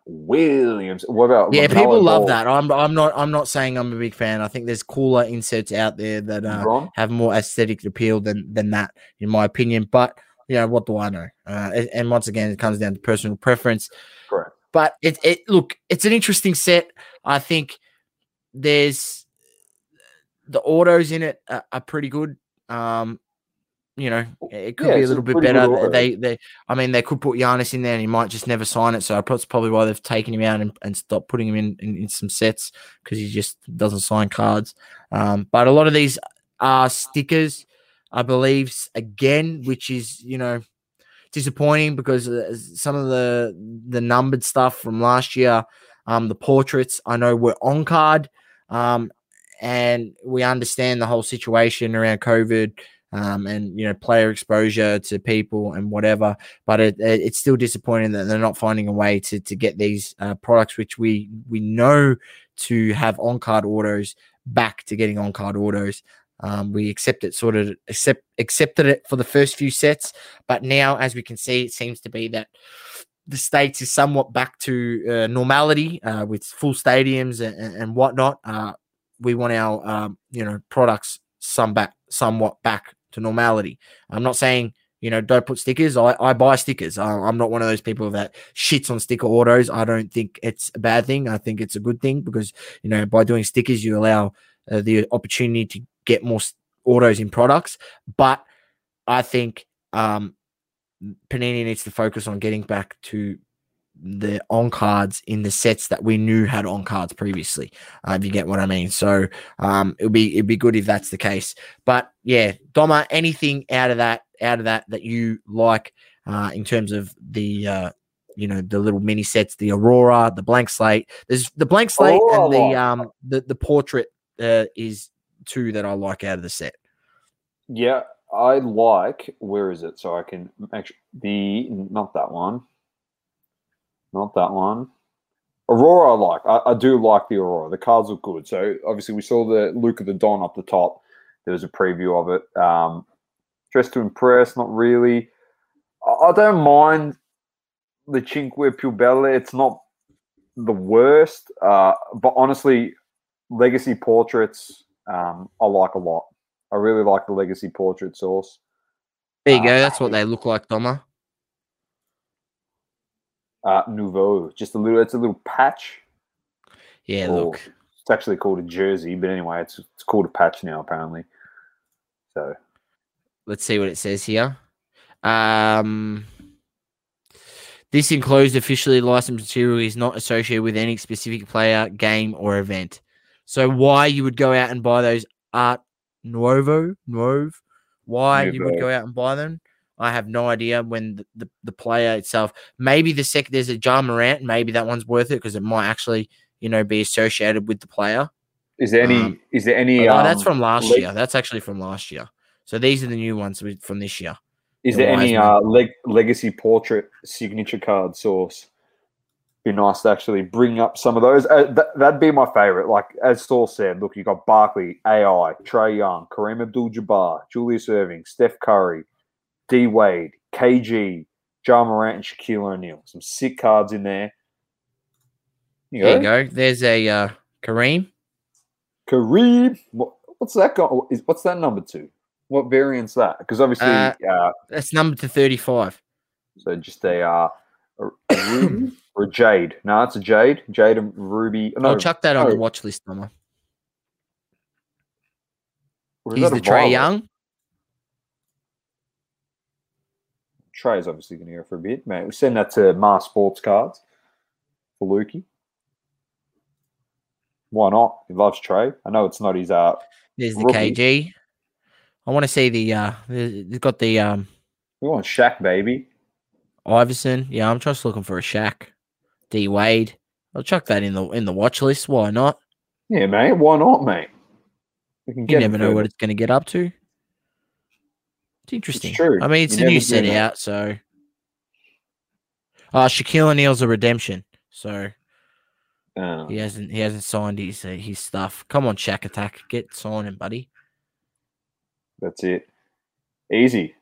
Williams. What about yeah? Ronaldo? People love that. I'm I'm not I'm not saying I'm a big fan. I think there's cooler inserts out there that uh, have more aesthetic appeal than than that, in my opinion. But yeah, what do I know? Uh, and once again, it comes down to personal preference. Correct. But it, it look, it's an interesting set. I think there's the autos in it are, are pretty good. Um, you know, it could yeah, be a little a bit better. They, they, I mean, they could put Giannis in there, and he might just never sign it. So that's probably why they've taken him out and, and stopped putting him in, in, in some sets, because he just doesn't sign cards. Um, but a lot of these are stickers, I believe, again, which is, you know, disappointing, because some of the the numbered stuff from last year, um, the portraits, I know, were on card, um, and we understand the whole situation around COVID, um, and, you know, player exposure to people and whatever, but it, it, it's still disappointing that they're not finding a way to to get these uh, products, which we, we know to have on-card autos, back to getting on-card autos. Um, we accept it, sort of accept, accepted it for the first few sets, but now, as we can see, it seems to be that the States is somewhat back to uh, normality uh, with full stadiums and, and whatnot. Uh, we want our um, you know products some back, somewhat back to normality. I'm not saying, you know, don't put stickers. I, I buy stickers. I, I'm not one of those people that shits on sticker autos. I don't think it's a bad thing. I think it's a good thing, because, you know, by doing stickers, you allow uh, the opportunity to get more autos in products. But I think um, Panini needs to focus on getting back to the on cards in the sets that we knew had on cards previously, uh, if you get what I mean. So um, it'll be it'd be good if that's the case. But yeah, Doma, anything out of that out of that that you like uh, in terms of the uh, you know the little mini sets, the Aurora, the blank slate. There's the blank slate oh, and the um the the portrait uh, is. Two that I like out of the set. Yeah, I like. Where is it? So I can actually the not that one, not that one. Aurora, I like. I, I do like the Aurora. The cards look good. So obviously we saw the Luke of the Don up the top. There was a preview of it. Um, Dress to Impress, not really. I, I don't mind the Cinque Più Belle. It's not the worst, uh, but honestly, Legacy Portraits. Um, I like a lot. I really like the Legacy Portrait source. There you uh, go. That's what they look like, Doma. Uh, Nouveau. Just a little. It's a little patch. Yeah, or, look. It's actually called a jersey, but anyway, it's it's called a patch now, apparently. So, let's see what it says here. Um. This enclosed officially licensed material is not associated with any specific player, game, or event. So why you would go out and buy those Art Nouveau, Nouveau, why Nouveau. You would go out and buy them, I have no idea. When the, the, the player itself, maybe the second there's a Ja Morant, maybe that one's worth it, because it might actually, you know, be associated with the player. Is there any? Um, is there any? Oh, um, that's from last leg- year. That's actually from last year. So these are the new ones from this year. Is there any uh, leg- legacy portrait signature card source? be nice to actually bring up some of those. Uh, th- that'd be my favourite. Like, as Saul said, look, you've got Barkley, A I, Trae Young, Kareem Abdul-Jabbar, Julius Irving, Steph Curry, D-Wade, K G, Ja Morant, and Shaquille O'Neal. Some sick cards in there. You there go. you go. There's a uh, Kareem. Kareem. What, what's that got? Is, what's that number two? What variant's that? Because obviously... Uh, uh, that's number to thirty-five. So just a... Uh, a, a Ruby or a Jade. No, it's a Jade. Jade and Ruby. No, I'll chuck that no. on the watch list, Tomo. He's the Trae Young. Trey's obviously going to go for a bit, mate. We send that to Mars Sports Cards for Lukey. Why not? He loves Trae. I know it's not his uh. There's the rookie. K G. I want to see the uh. They've got the um. We want Shaq, baby. Iverson. Yeah, I'm just looking for a Shaq. D Wade. I'll chuck that in the in the watch list. Why not? Yeah, mate. Why not, mate? We can you get never know what it's going to get up to. It's interesting. It's true. I mean, it's you a new set that. out, so. Uh, Shaquille O'Neal's a redemption, so uh, he hasn't he hasn't signed his uh, his stuff. Come on, Shaq Attack, get signing, buddy. That's it. Easy.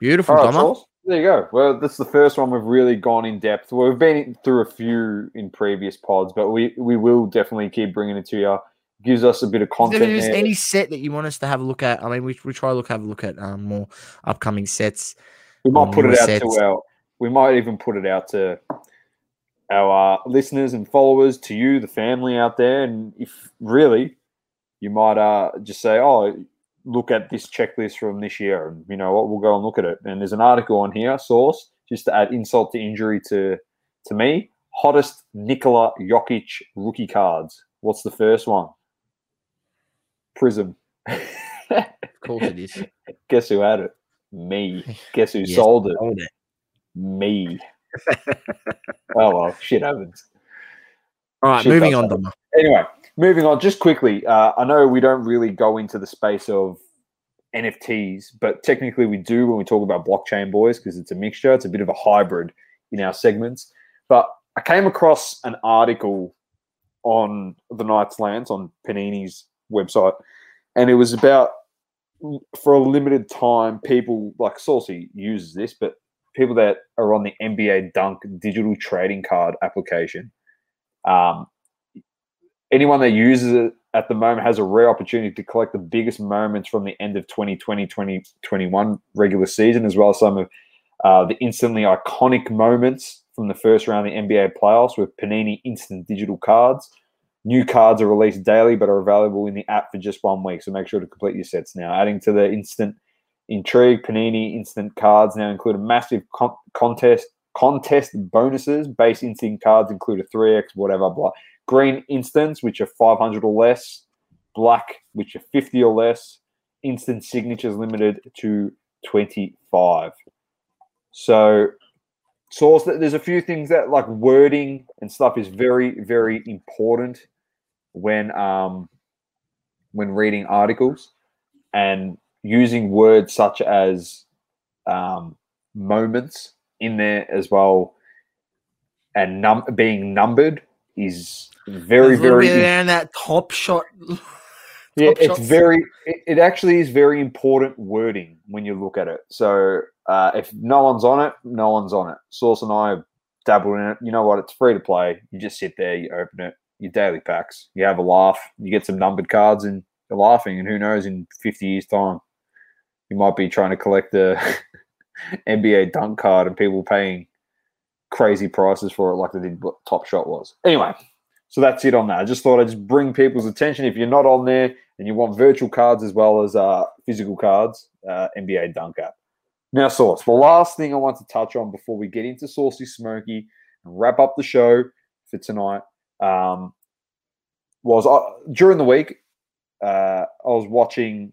Beautiful, right, Dummer. There you go. Well, that's the first one we've really gone in depth. We've been through a few in previous pods, but we, we will definitely keep bringing it to you. Gives us a bit of content. If there's there. any set that you want us to have a look at, I mean, we we try to look have a look at um, more upcoming sets. We might um, put it out sets. to our. We might even put it out to our uh, listeners and followers, to you, the family out there, and if really, you might uh just say, oh. look at this checklist from this year, and you know what, we'll go and look at it. And there's an article on here, source, just to add insult to injury to to me. Hottest Nikola Jokic rookie cards. What's the first one? Prism. Of course it is. Guess who had it? Me. Guess who yes, sold it? Sold it? Me. Oh, well, shit happens. All right, shit moving on. Happen. Anyway. Moving on, just quickly, uh, I know we don't really go into the space of N F Ts, but technically we do when we talk about blockchain, boys, because it's a mixture. It's a bit of a hybrid in our segments. But I came across an article on the Knights Lance, on Panini's website, and it was about, for a limited time, people, like Saucy uses this, but people that are on the N B A Dunk digital trading card application, um, anyone that uses it at the moment has a rare opportunity to collect the biggest moments from the end of twenty twenty, twenty twenty-one regular season, as well as some of uh, the instantly iconic moments from the first round of the N B A playoffs with Panini Instant Digital Cards. New cards are released daily but are available in the app for just one week, so make sure to complete your sets now. Adding to the instant intrigue, Panini Instant Cards now include a massive con- contest contest bonuses. Base Instant Cards include a three X, whatever, blah. Green instants, which are five hundred or less. Black, which are fifty or less. Instant signatures limited to twenty-five. So, source that there's a few things that, like, wording and stuff is very, very important when um when reading articles, and using words such as um, moments in there as well, and num being numbered is. Very, very around that top shot. top yeah, it's shot very. It, it actually is very important wording when you look at it. So uh, if no one's on it, no one's on it. Source and I dabble in it. You know what? It's free to play. You just sit there, you open it, your daily packs, you have a laugh, you get some numbered cards, and you're laughing. And who knows? In fifty years' time, you might be trying to collect the N B A dunk card, and people paying crazy prices for it, like they did what Top Shot was. Anyway. So that's it on that. I just thought I'd just bring people's attention. If you're not on there and you want virtual cards as well as uh, physical cards, uh, N B A Dunk app. Now, Sauce, the last thing I want to touch on before we get into Saucy Smokey and wrap up the show for tonight um, was uh, during the week uh, I was watching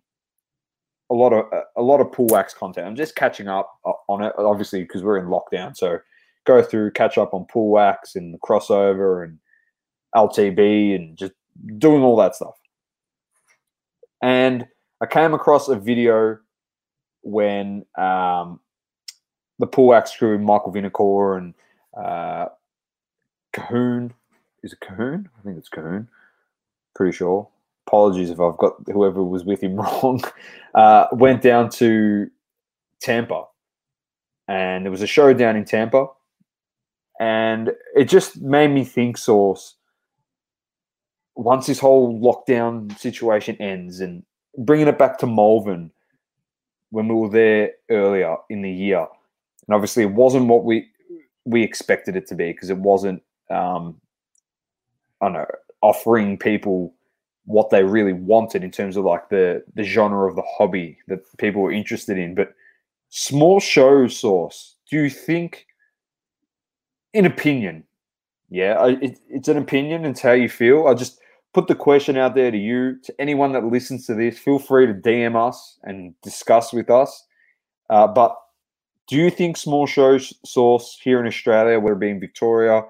a lot of a lot of Pool Wax content. I'm just catching up on it, obviously, because we're in lockdown. So go through, catch up on Pool Wax and the crossover and L T B and just doing all that stuff. And I came across a video when um, the Pool Axe crew, Michael Vinicor and uh, Cahoon. Is it Cahoon? I think it's Cahoon. Pretty sure. Apologies if I've got whoever was with him wrong. Uh, went down to Tampa, and there was a showdown in Tampa, and it just made me think, Source, once this whole lockdown situation ends, and bringing it back to Melbourne when we were there earlier in the year, and obviously it wasn't what we we expected it to be, because it wasn't, um, I don't know, offering people what they really wanted in terms of like the, the genre of the hobby that people were interested in. But small show, Source, do you think, in opinion, yeah, it, it's an opinion, it's how you feel. I just put the question out there to you, to anyone that listens to this. Feel free to D M us and discuss with us. Uh, but do you think small show, Source, here in Australia, whether it be in Victoria,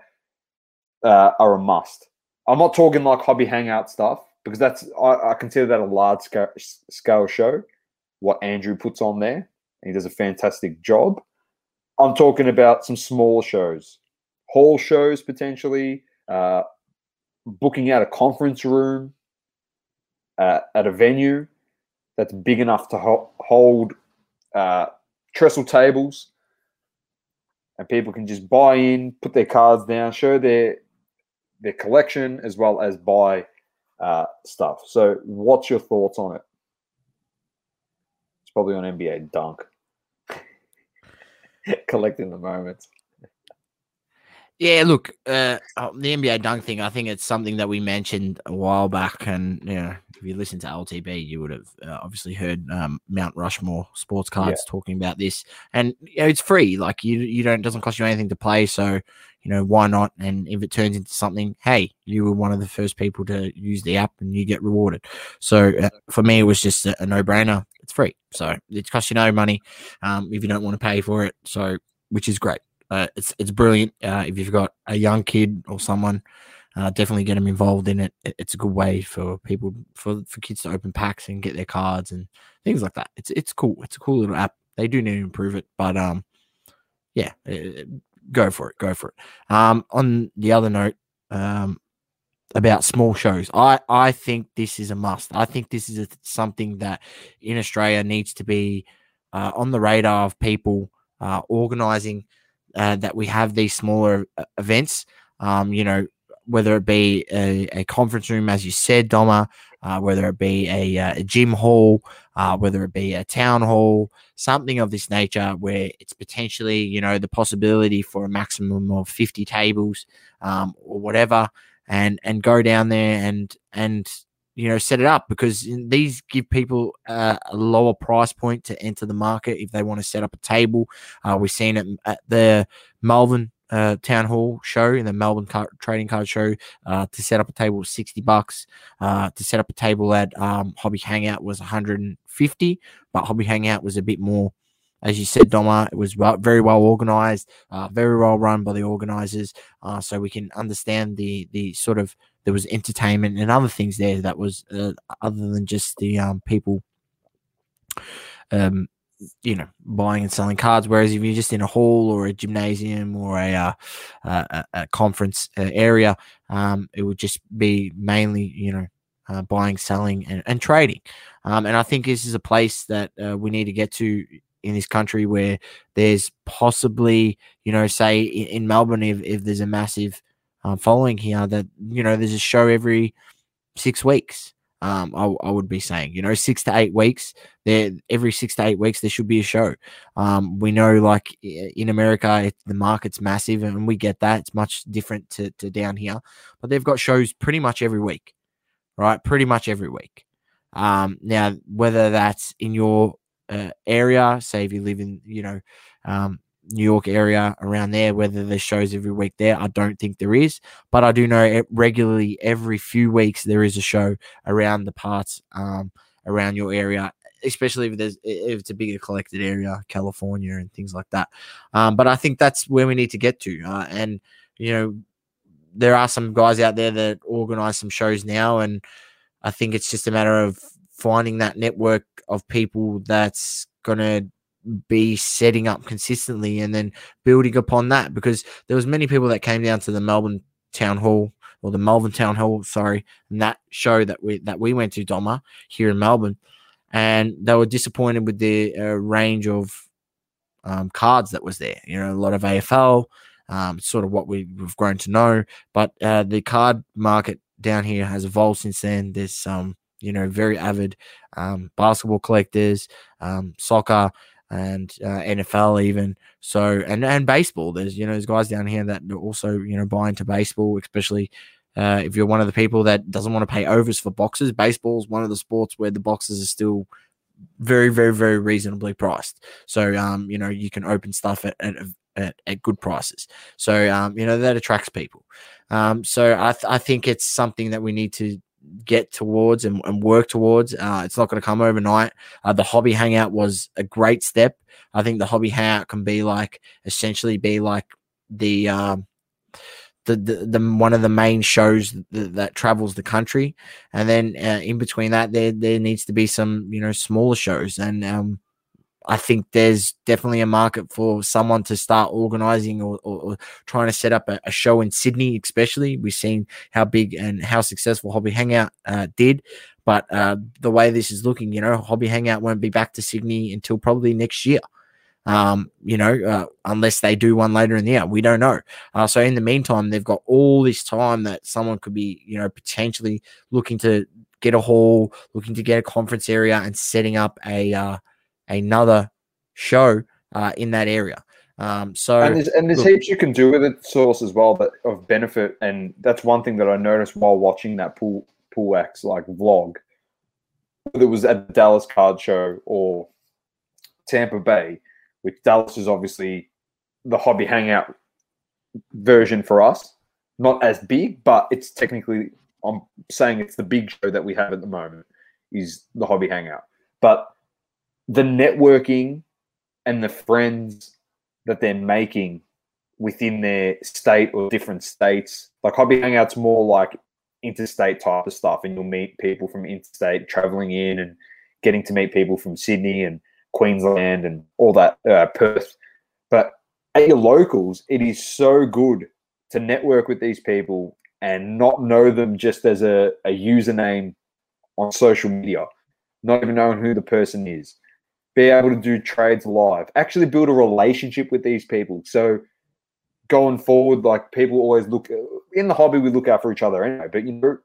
uh, are a must? I'm not talking like hobby hangout stuff, because that's I, I consider that a large scale, scale show, what Andrew puts on there. And he does a fantastic job. I'm talking about some smaller shows, hall shows potentially, uh, booking out a conference room uh, at a venue that's big enough to ho- hold uh, trestle tables, and people can just buy in, put their cards down, show their their collection, as well as buy uh, stuff. So what's your thoughts on it? It's probably on N B A Dunk. Collecting the moments. Yeah, look, uh, the N B A Dunk thing, I think it's something that we mentioned a while back. And, you know, if you listen to L T B, you would have uh, obviously heard um, Mount Rushmore Sports Cards yeah. talking about this. And, you know, it's free. Like, you you don't, it doesn't cost you anything to play. So, you know, why not? And if it turns into something, hey, you were one of the first people to use the app and you get rewarded. So, uh, for me, it was just a, a no-brainer. It's free. So, it costs you no money um, if you don't want to pay for it. So, which is great. Uh, it's it's brilliant. Uh, if you've got a young kid or someone, uh, definitely get them involved in it. It's a good way for people for, for kids to open packs and get their cards and things like that. It's it's cool. It's a cool little app. They do need to improve it, but um, yeah, it, it, go for it. Go for it. Um, on the other note, um, about small shows, I I think this is a must. I think this is a, something that in Australia needs to be uh, on the radar of people uh, organising. Uh, that we have these smaller uh, events, um, you know, whether it be a, a conference room, as you said, Doma, uh, whether it be a, a gym hall, uh, whether it be a town hall, something of this nature where it's potentially, you know, the possibility for a maximum of fifty tables um, or whatever, and and go down there and, and you know, set it up, because these give people uh, a lower price point to enter the market if they want to set up a table. Uh, we've seen it at the Melbourne uh, Town Hall show, in the Melbourne car- Trading Card Show, uh, to set up a table was sixty bucks. Uh, to set up a table at um, Hobby Hangout was one hundred fifty, but Hobby Hangout was a bit more, as you said, Doma. It was very well organised, uh, very well run by the organisers, uh, so we can understand the the sort of there was entertainment and other things there that was uh, other than just the um, people, um, you know, buying and selling cards. Whereas if you're just in a hall or a gymnasium or a, uh, a, a conference area, um, it would just be mainly, you know, uh, buying, selling and, and trading. Um, and I think this is a place that uh, we need to get to in this country, where there's possibly, you know, say in, in Melbourne, if, if there's a massive Um, following here, that, you know, there's a show every six weeks. Um, I, I would be saying, you know, six to eight weeks. There, every six to eight weeks, there should be a show. Um, we know, like in America, it, the market's massive, and we get that. It's much different to, to down here, but they've got shows pretty much every week, right? Pretty much every week. Um, now, whether that's in your uh, area, say if you live in, you know, um, New York area around there, whether there's shows every week there, I don't think there is, but I do know it regularly every few weeks there is a show around the parts um, around your area, especially if there's if it's a bigger collected area, California and things like that. Um, but I think that's where we need to get to. Uh, and, you know, there are some guys out there that organize some shows now, and I think it's just a matter of finding that network of people that's going to be setting up consistently and then building upon that, because there was many people that came down to the Melbourne Town Hall or the Melbourne Town Hall, sorry, and that show that we that we went to, Doma, here in Melbourne, and they were disappointed with the uh, range of um, cards that was there. You know, a lot of A F L, um, sort of what we, we've grown to know, but uh, the card market down here has evolved since then. There's um, you know, very avid um, basketball collectors, um, soccer, and uh, N F L even, so and and baseball. There's, you know, there's guys down here that are also, you know, buy into baseball, especially uh, if you're one of the people that doesn't want to pay overs for boxes. Baseball is one of the sports where the boxes are still very, very, very reasonably priced. So um, you know, you can open stuff at at, at, at good prices. So um, you know, that attracts people. Um, so I th- I think it's something that we need to get towards and, and work towards. Uh, it's not going to come overnight. Uh, the hobby hangout was a great step. I think the hobby hangout can be like, essentially be like the, um, the, the, the one of the main shows that, that travels the country. And then uh, in between that, there, there needs to be some, you know, smaller shows. And um, I think there's definitely a market for someone to start organizing or, or, or trying to set up a, a show in Sydney, especially. We've seen how big and how successful Hobby Hangout uh, did. But uh, the way this is looking, you know, Hobby Hangout won't be back to Sydney until probably next year, um, you know, uh, unless they do one later in the year. We don't know. Uh, so in the meantime, they've got all this time that someone could be, you know, potentially looking to get a hall, looking to get a conference area and setting up a uh, – another show uh, in that area. Um, so and there's, and there's heaps you can do with it, Source, as well, but of benefit. And that's one thing that I noticed while watching that Pool Pool X like vlog, whether it was at Dallas Card Show or Tampa Bay, which Dallas is obviously the hobby hangout version for us, not as big, but it's technically, I'm saying it's the big show that we have at the moment is the hobby hangout. But the networking and the friends that they're making within their state or different states, like hobby hangouts, more like interstate type of stuff, and you'll meet people from interstate traveling in and getting to meet people from Sydney and Queensland and all that, uh, Perth. But at your locals, it is so good to network with these people and not know them just as a, a username on social media, not even knowing who the person is. Be able to do trades live, actually build a relationship with these people. So going forward, like people always look in the hobby, we look out for each other anyway, but you know,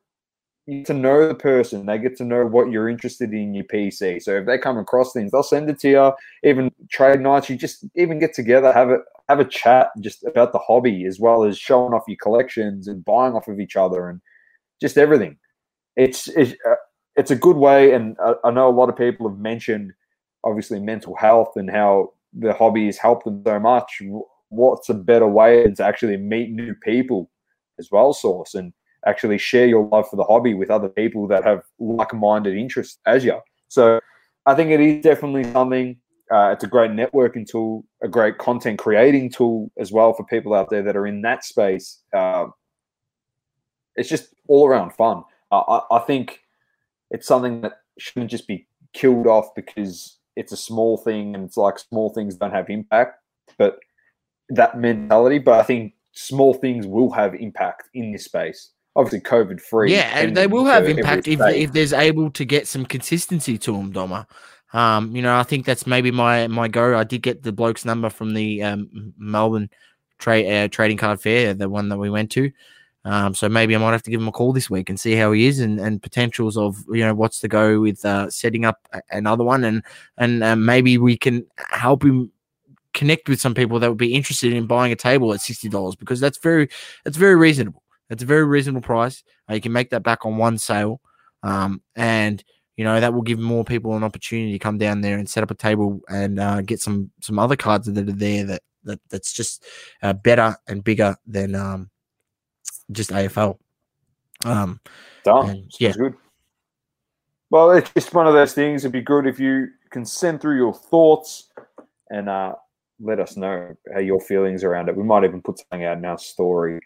you get to know the person, they get to know what you're interested in your P C. So if they come across things, they'll send it to you. Even trade nights, you just even get together, have a, have a chat just about the hobby, as well as showing off your collections and buying off of each other and just everything. It's, it's, it's a good way. And I, I know a lot of people have mentioned, obviously, mental health and how the hobby has helped them so much. What's a better way than to actually meet new people as well, Source, and actually share your love for the hobby with other people that have like-minded interests as you? So I think it is definitely something. Uh, it's a great networking tool, a great content creating tool as well for people out there that are in that space. Uh, it's just all around fun. Uh, I, I think it's something that shouldn't just be killed off because it's a small thing, and it's like small things don't have impact, but that mentality. But I think small things will have impact in this space. Obviously, COVID free. Yeah, and they will have impact if if there's able to get some consistency to them, Doma. Um, you know, I think that's maybe my my go. I did get the bloke's number from the um, Melbourne tra- uh, Trading Card Fair, the one that we went to. Um, so maybe I might have to give him a call this week and see how he is, and, and potentials of, you know, what's to go with uh, setting up a- another one, and and uh, maybe we can help him connect with some people that would be interested in buying a table at sixty dollars, because that's very that's very reasonable. That's a very reasonable price. Uh, you can make that back on one sale, um, and you know that will give more people an opportunity to come down there and set up a table and uh, get some some other cards that are there that, that that's just uh, better and bigger than. Um, Just A F L. Um, Done. Yeah. Good. Well, it's just one of those things. It'd be good if you can send through your thoughts and uh, let us know how your feelings around it. We might even put something out in our story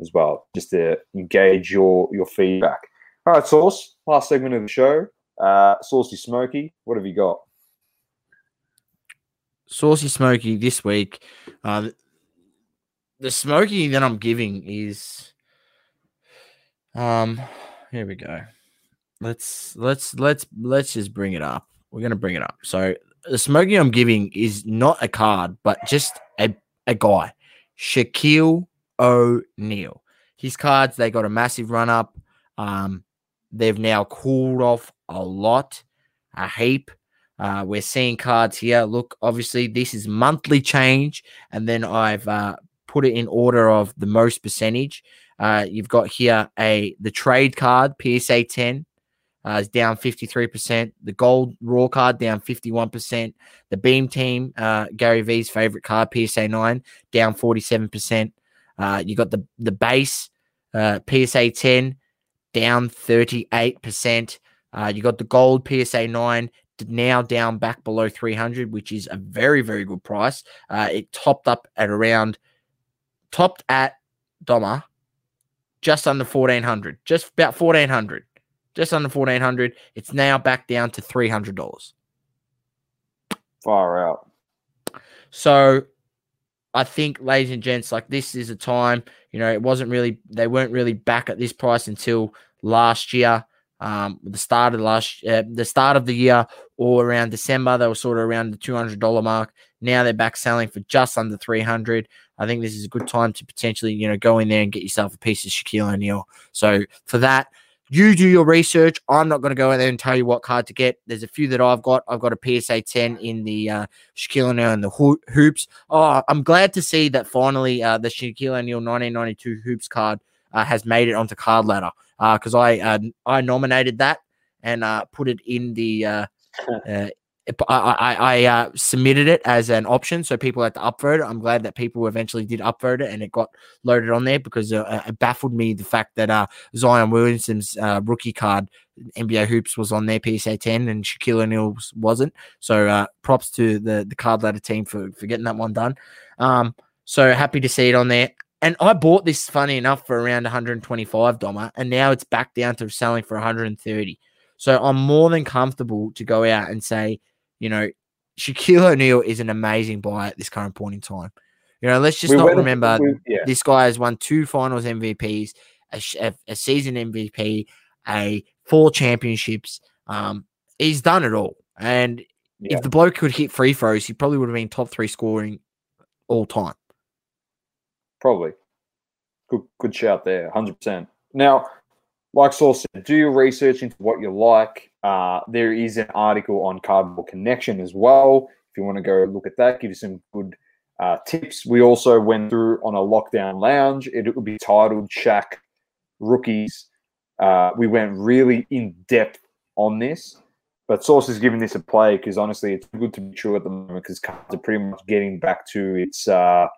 as well, just to engage your, your feedback. All right, Source, last segment of the show. Uh, Saucy Smokey, what have you got? Saucy Smoky this week. Uh, the, the Smoky that I'm giving is, um, here we go. Let's let's let's let's just bring it up. We're gonna bring it up. So the Smoky I'm giving is not a card, but just a a guy, Shaquille O'Neal. His cards, they got a massive run up. Um, they've now cooled off a lot, a heap. Uh, we're seeing cards here. Look, obviously, this is monthly change, and then I've uh, put it in order of the most percentage. Uh, you've got here a the trade card, P S A ten, uh, is down fifty-three percent. The gold raw card, down fifty-one percent. The Beam Team, uh, Gary V's favorite card, P S A nine, down forty-seven percent. Uh, you got the, the base, uh, P S A ten, down thirty-eight percent. Uh, you got the gold P S A nine, now down back below three hundred, which is a very, very good price. Uh, it topped up at around, topped at Doma, just under fourteen hundred, just about fourteen hundred, just under fourteen hundred. It's now back down to three hundred dollars. Far out. So I think, ladies and gents, like this is a time, you know, it wasn't really, they weren't really back at this price until last year. Um, the start of the last, uh, the start of the year, or around December, they were sort of around the two hundred dollar mark. Now they're back selling for just under three hundred. I think this is a good time to potentially, you know, go in there and get yourself a piece of Shaquille O'Neal. So for that, you do your research. I'm not going to go in there and tell you what card to get. There's a few that I've got. I've got a P S A ten in the uh, Shaquille O'Neal and the ho- hoops. Oh, I'm glad to see that finally uh, the Shaquille O'Neal nineteen ninety-two hoops card uh, has made it onto Card Ladder. Because uh, I uh, I nominated that and uh, put it in the uh, uh, I, I, I uh, submitted it as an option, so people had to upvote it. I'm glad that people eventually did upvote it and it got loaded on there, because uh, it baffled me the fact that uh, Zion Williamson's uh, rookie card N B A Hoops was on their P S A ten and Shaquille O'Neal wasn't. So uh, props to the the Card Ladder team for for getting that one done. Um, so happy to see it on there. And I bought this, funny enough, for around one hundred twenty-five dollars, Doma, and now it's back down to selling for one hundred thirty dollars. So I'm more than comfortable to go out and say, you know, Shaquille O'Neal is an amazing buy at this current point in time. You know, let's just we not went, remember we, yeah. This guy has won two finals M V Ps, a, a season M V P, a four championships. Um, he's done it all. And yeah. If the bloke could hit free throws, he probably would have been top three scoring all time. Probably. Good good shout there, one hundred percent. Now, like Saul said, do your research into what you like. Uh, there is an article on Cardboard Connection as well. If you want to go look at that, give you some good uh, tips. We also went through on a Lockdown Lounge. It, it would be titled Shaq Rookies. Uh, we went really in-depth on this. But Source is giving this a play because, honestly, it's good to be true at the moment because cards are pretty much getting back to its uh, –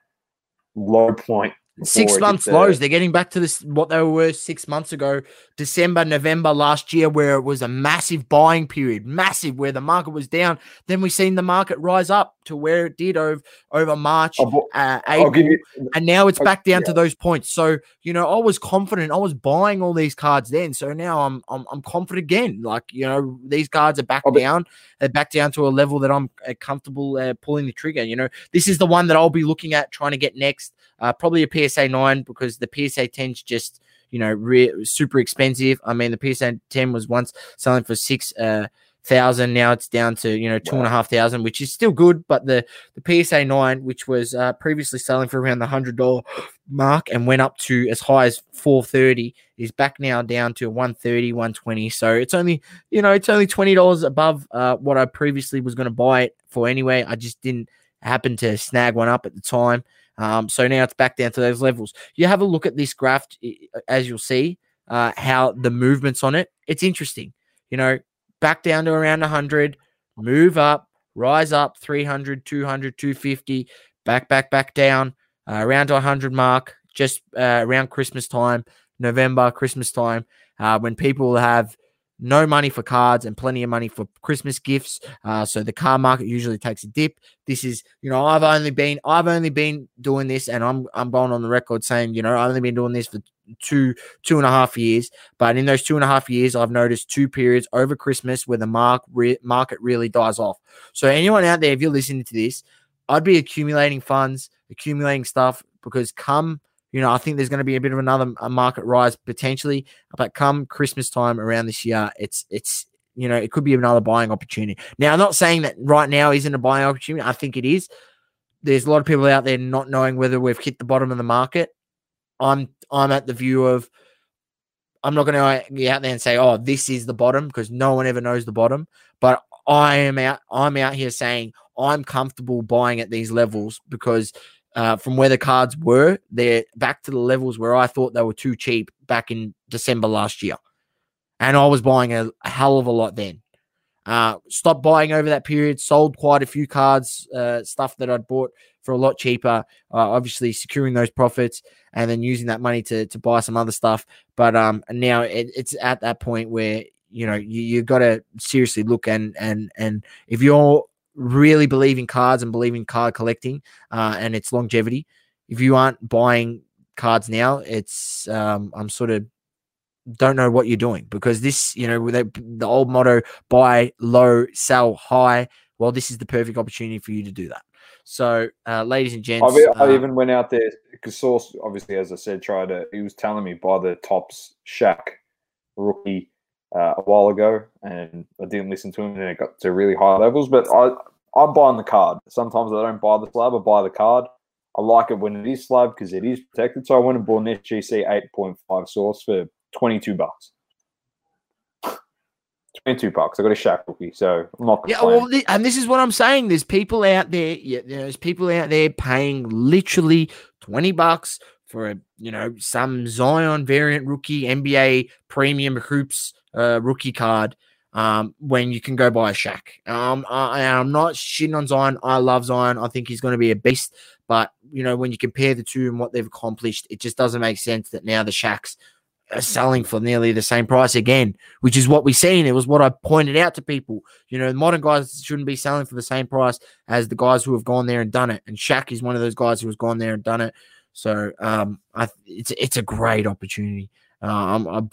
low point. Six months lows. They're getting back to this what they were six months ago, December, November last year, where it was a massive buying period, massive, where the market was down. Then we seen the market rise up to where it did over over March, uh, April, you, and now it's I'll, back down yeah. to those points. So you know, I was confident. I was buying all these cards then, so now I'm I'm, I'm confident again. Like you know, these cards are back I'll down. Be, they're back down to a level that I'm uh, comfortable uh, pulling the trigger. You know, this is the one that I'll be looking at trying to get next. Uh, probably a P S A nine because the P S A ten is just, you know, re- super expensive. I mean, the P S A ten was once selling for six thousand dollars. Uh, now it's down to, you know, two thousand five hundred dollars, which is still good. But the, the P S A nine, which was uh, previously selling for around the one hundred dollars mark and went up to as high as four hundred thirty dollars, is back now down to one hundred thirty dollars, one hundred twenty dollars. So it's only, you know, it's only twenty dollars above uh, what I previously was going to buy it for anyway. I just didn't happen to snag one up at the time. Um, so now it's back down to those levels. You have a look at this graph, as you'll see, uh, how the movements on it. It's interesting. You know, back down to around one hundred, move up, rise up, three hundred, two hundred, two hundred fifty, back, back, back down, uh, around to one hundred mark, just uh, around Christmas time, November, Christmas time, uh, when people have no money for cards and plenty of money for Christmas gifts. Uh, so the car market usually takes a dip. This is, you know, I've only been, I've only been doing this, and I'm, I'm going on the record saying, you know, I've only been doing this for two, two and a half years. But in those two and a half years, I've noticed two periods over Christmas where the mark re- market really dies off. So anyone out there, if you're listening to this, I'd be accumulating funds, accumulating stuff, because come, you know, I think there's going to be a bit of another market rise potentially, but come Christmas time around this year, it's, it's, you know, it could be another buying opportunity. Now, I'm not saying that right now isn't a buying opportunity. I think it is. There's a lot of people out there not knowing whether we've hit the bottom of the market. I'm, I'm at the view of, I'm not going to get out there and say, oh, this is the bottom, because no one ever knows the bottom, but I am out, I'm out here saying I'm comfortable buying at these levels because Uh, from where the cards were, they're back to the levels where I thought they were too cheap back in December last year. And I was buying a, a hell of a lot then. Uh, stopped buying over that period, sold quite a few cards, uh, stuff that I'd bought for a lot cheaper, uh, obviously securing those profits and then using that money to to buy some other stuff. But um, now it, it's at that point where, you know, you, you got to seriously look and, and, and if you're really believe in cards and believe in card collecting uh, and its longevity. If you aren't buying cards now, it's um, I'm sort of don't know what you're doing, because this, you know, they, the old motto, buy low, sell high. Well, this is the perfect opportunity for you to do that. So, uh, ladies and gents. I, I uh, even went out there because Source, obviously, as I said, tried to, he was telling me buy the Topps Shaq rookie Uh, a while ago, and I didn't listen to him, and it got to really high levels. But I, I'm buying the card. Sometimes I don't buy the slab, I buy the card. I like it when it is slab because it is protected. So I went and bought an S G C eight point five Source for twenty-two bucks. twenty-two bucks. I got a Shaq rookie, so I'm not complaining. Yeah, well, th- and this is what I'm saying. There's people out there. Yeah, there's people out there paying literally twenty bucks for a, you know, some Zion variant rookie N B A premium hoops. Uh, rookie card um, when you can go buy a Shaq. Um, I, I'm not shitting on Zion. I love Zion. I think he's going to be a beast. But, you know, when you compare the two and what they've accomplished, it just doesn't make sense that now the Shaqs are selling for nearly the same price again, which is what we've seen. It was what I pointed out to people. You know, the modern guys shouldn't be selling for the same price as the guys who have gone there and done it. And Shaq is one of those guys who has gone there and done it. So um, I, it's, it's a great opportunity. Uh, I'm... I'm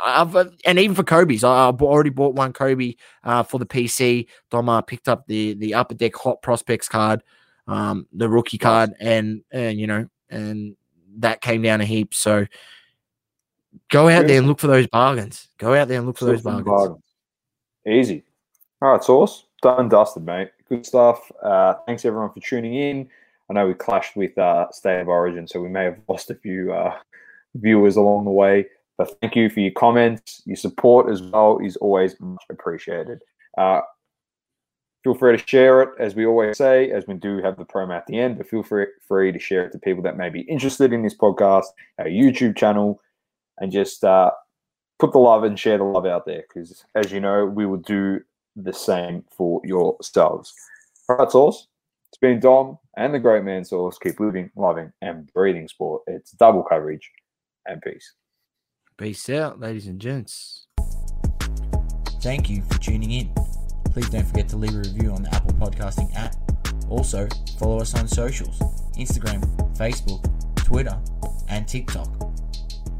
I've, and even for Kobe's, I've already bought one Kobe uh, for the P C. Doma picked up the the Upper Deck Hot Prospects card, um, the rookie card, and and you know, and that came down a heap. So go out there and look for those bargains. Go out there and look for those bargains. bargains. Easy. All right, Source, done and dusted, mate. Good stuff. Uh, thanks everyone for tuning in. I know we clashed with uh, State of Origin, so we may have lost a few uh, viewers along the way. But thank you for your comments. Your support as well is always much appreciated. Uh, feel free to share it, as we always say, as we do have the promo at the end, but feel free, free to share it to people that may be interested in this podcast, our YouTube channel, and just uh, put the love and share the love out there, because, as you know, we will do the same for yourselves. All right, Source. It's been Dom and the great man, Source. Keep living, loving, and breathing sport. It's Double Coverage, and peace. Peace out, ladies and gents. Thank you for tuning in. Please don't forget to leave a review on the Apple Podcasting app. Also, follow us on socials, Instagram, Facebook, Twitter, and TikTok.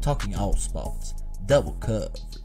Talking all sports, Double Coverage.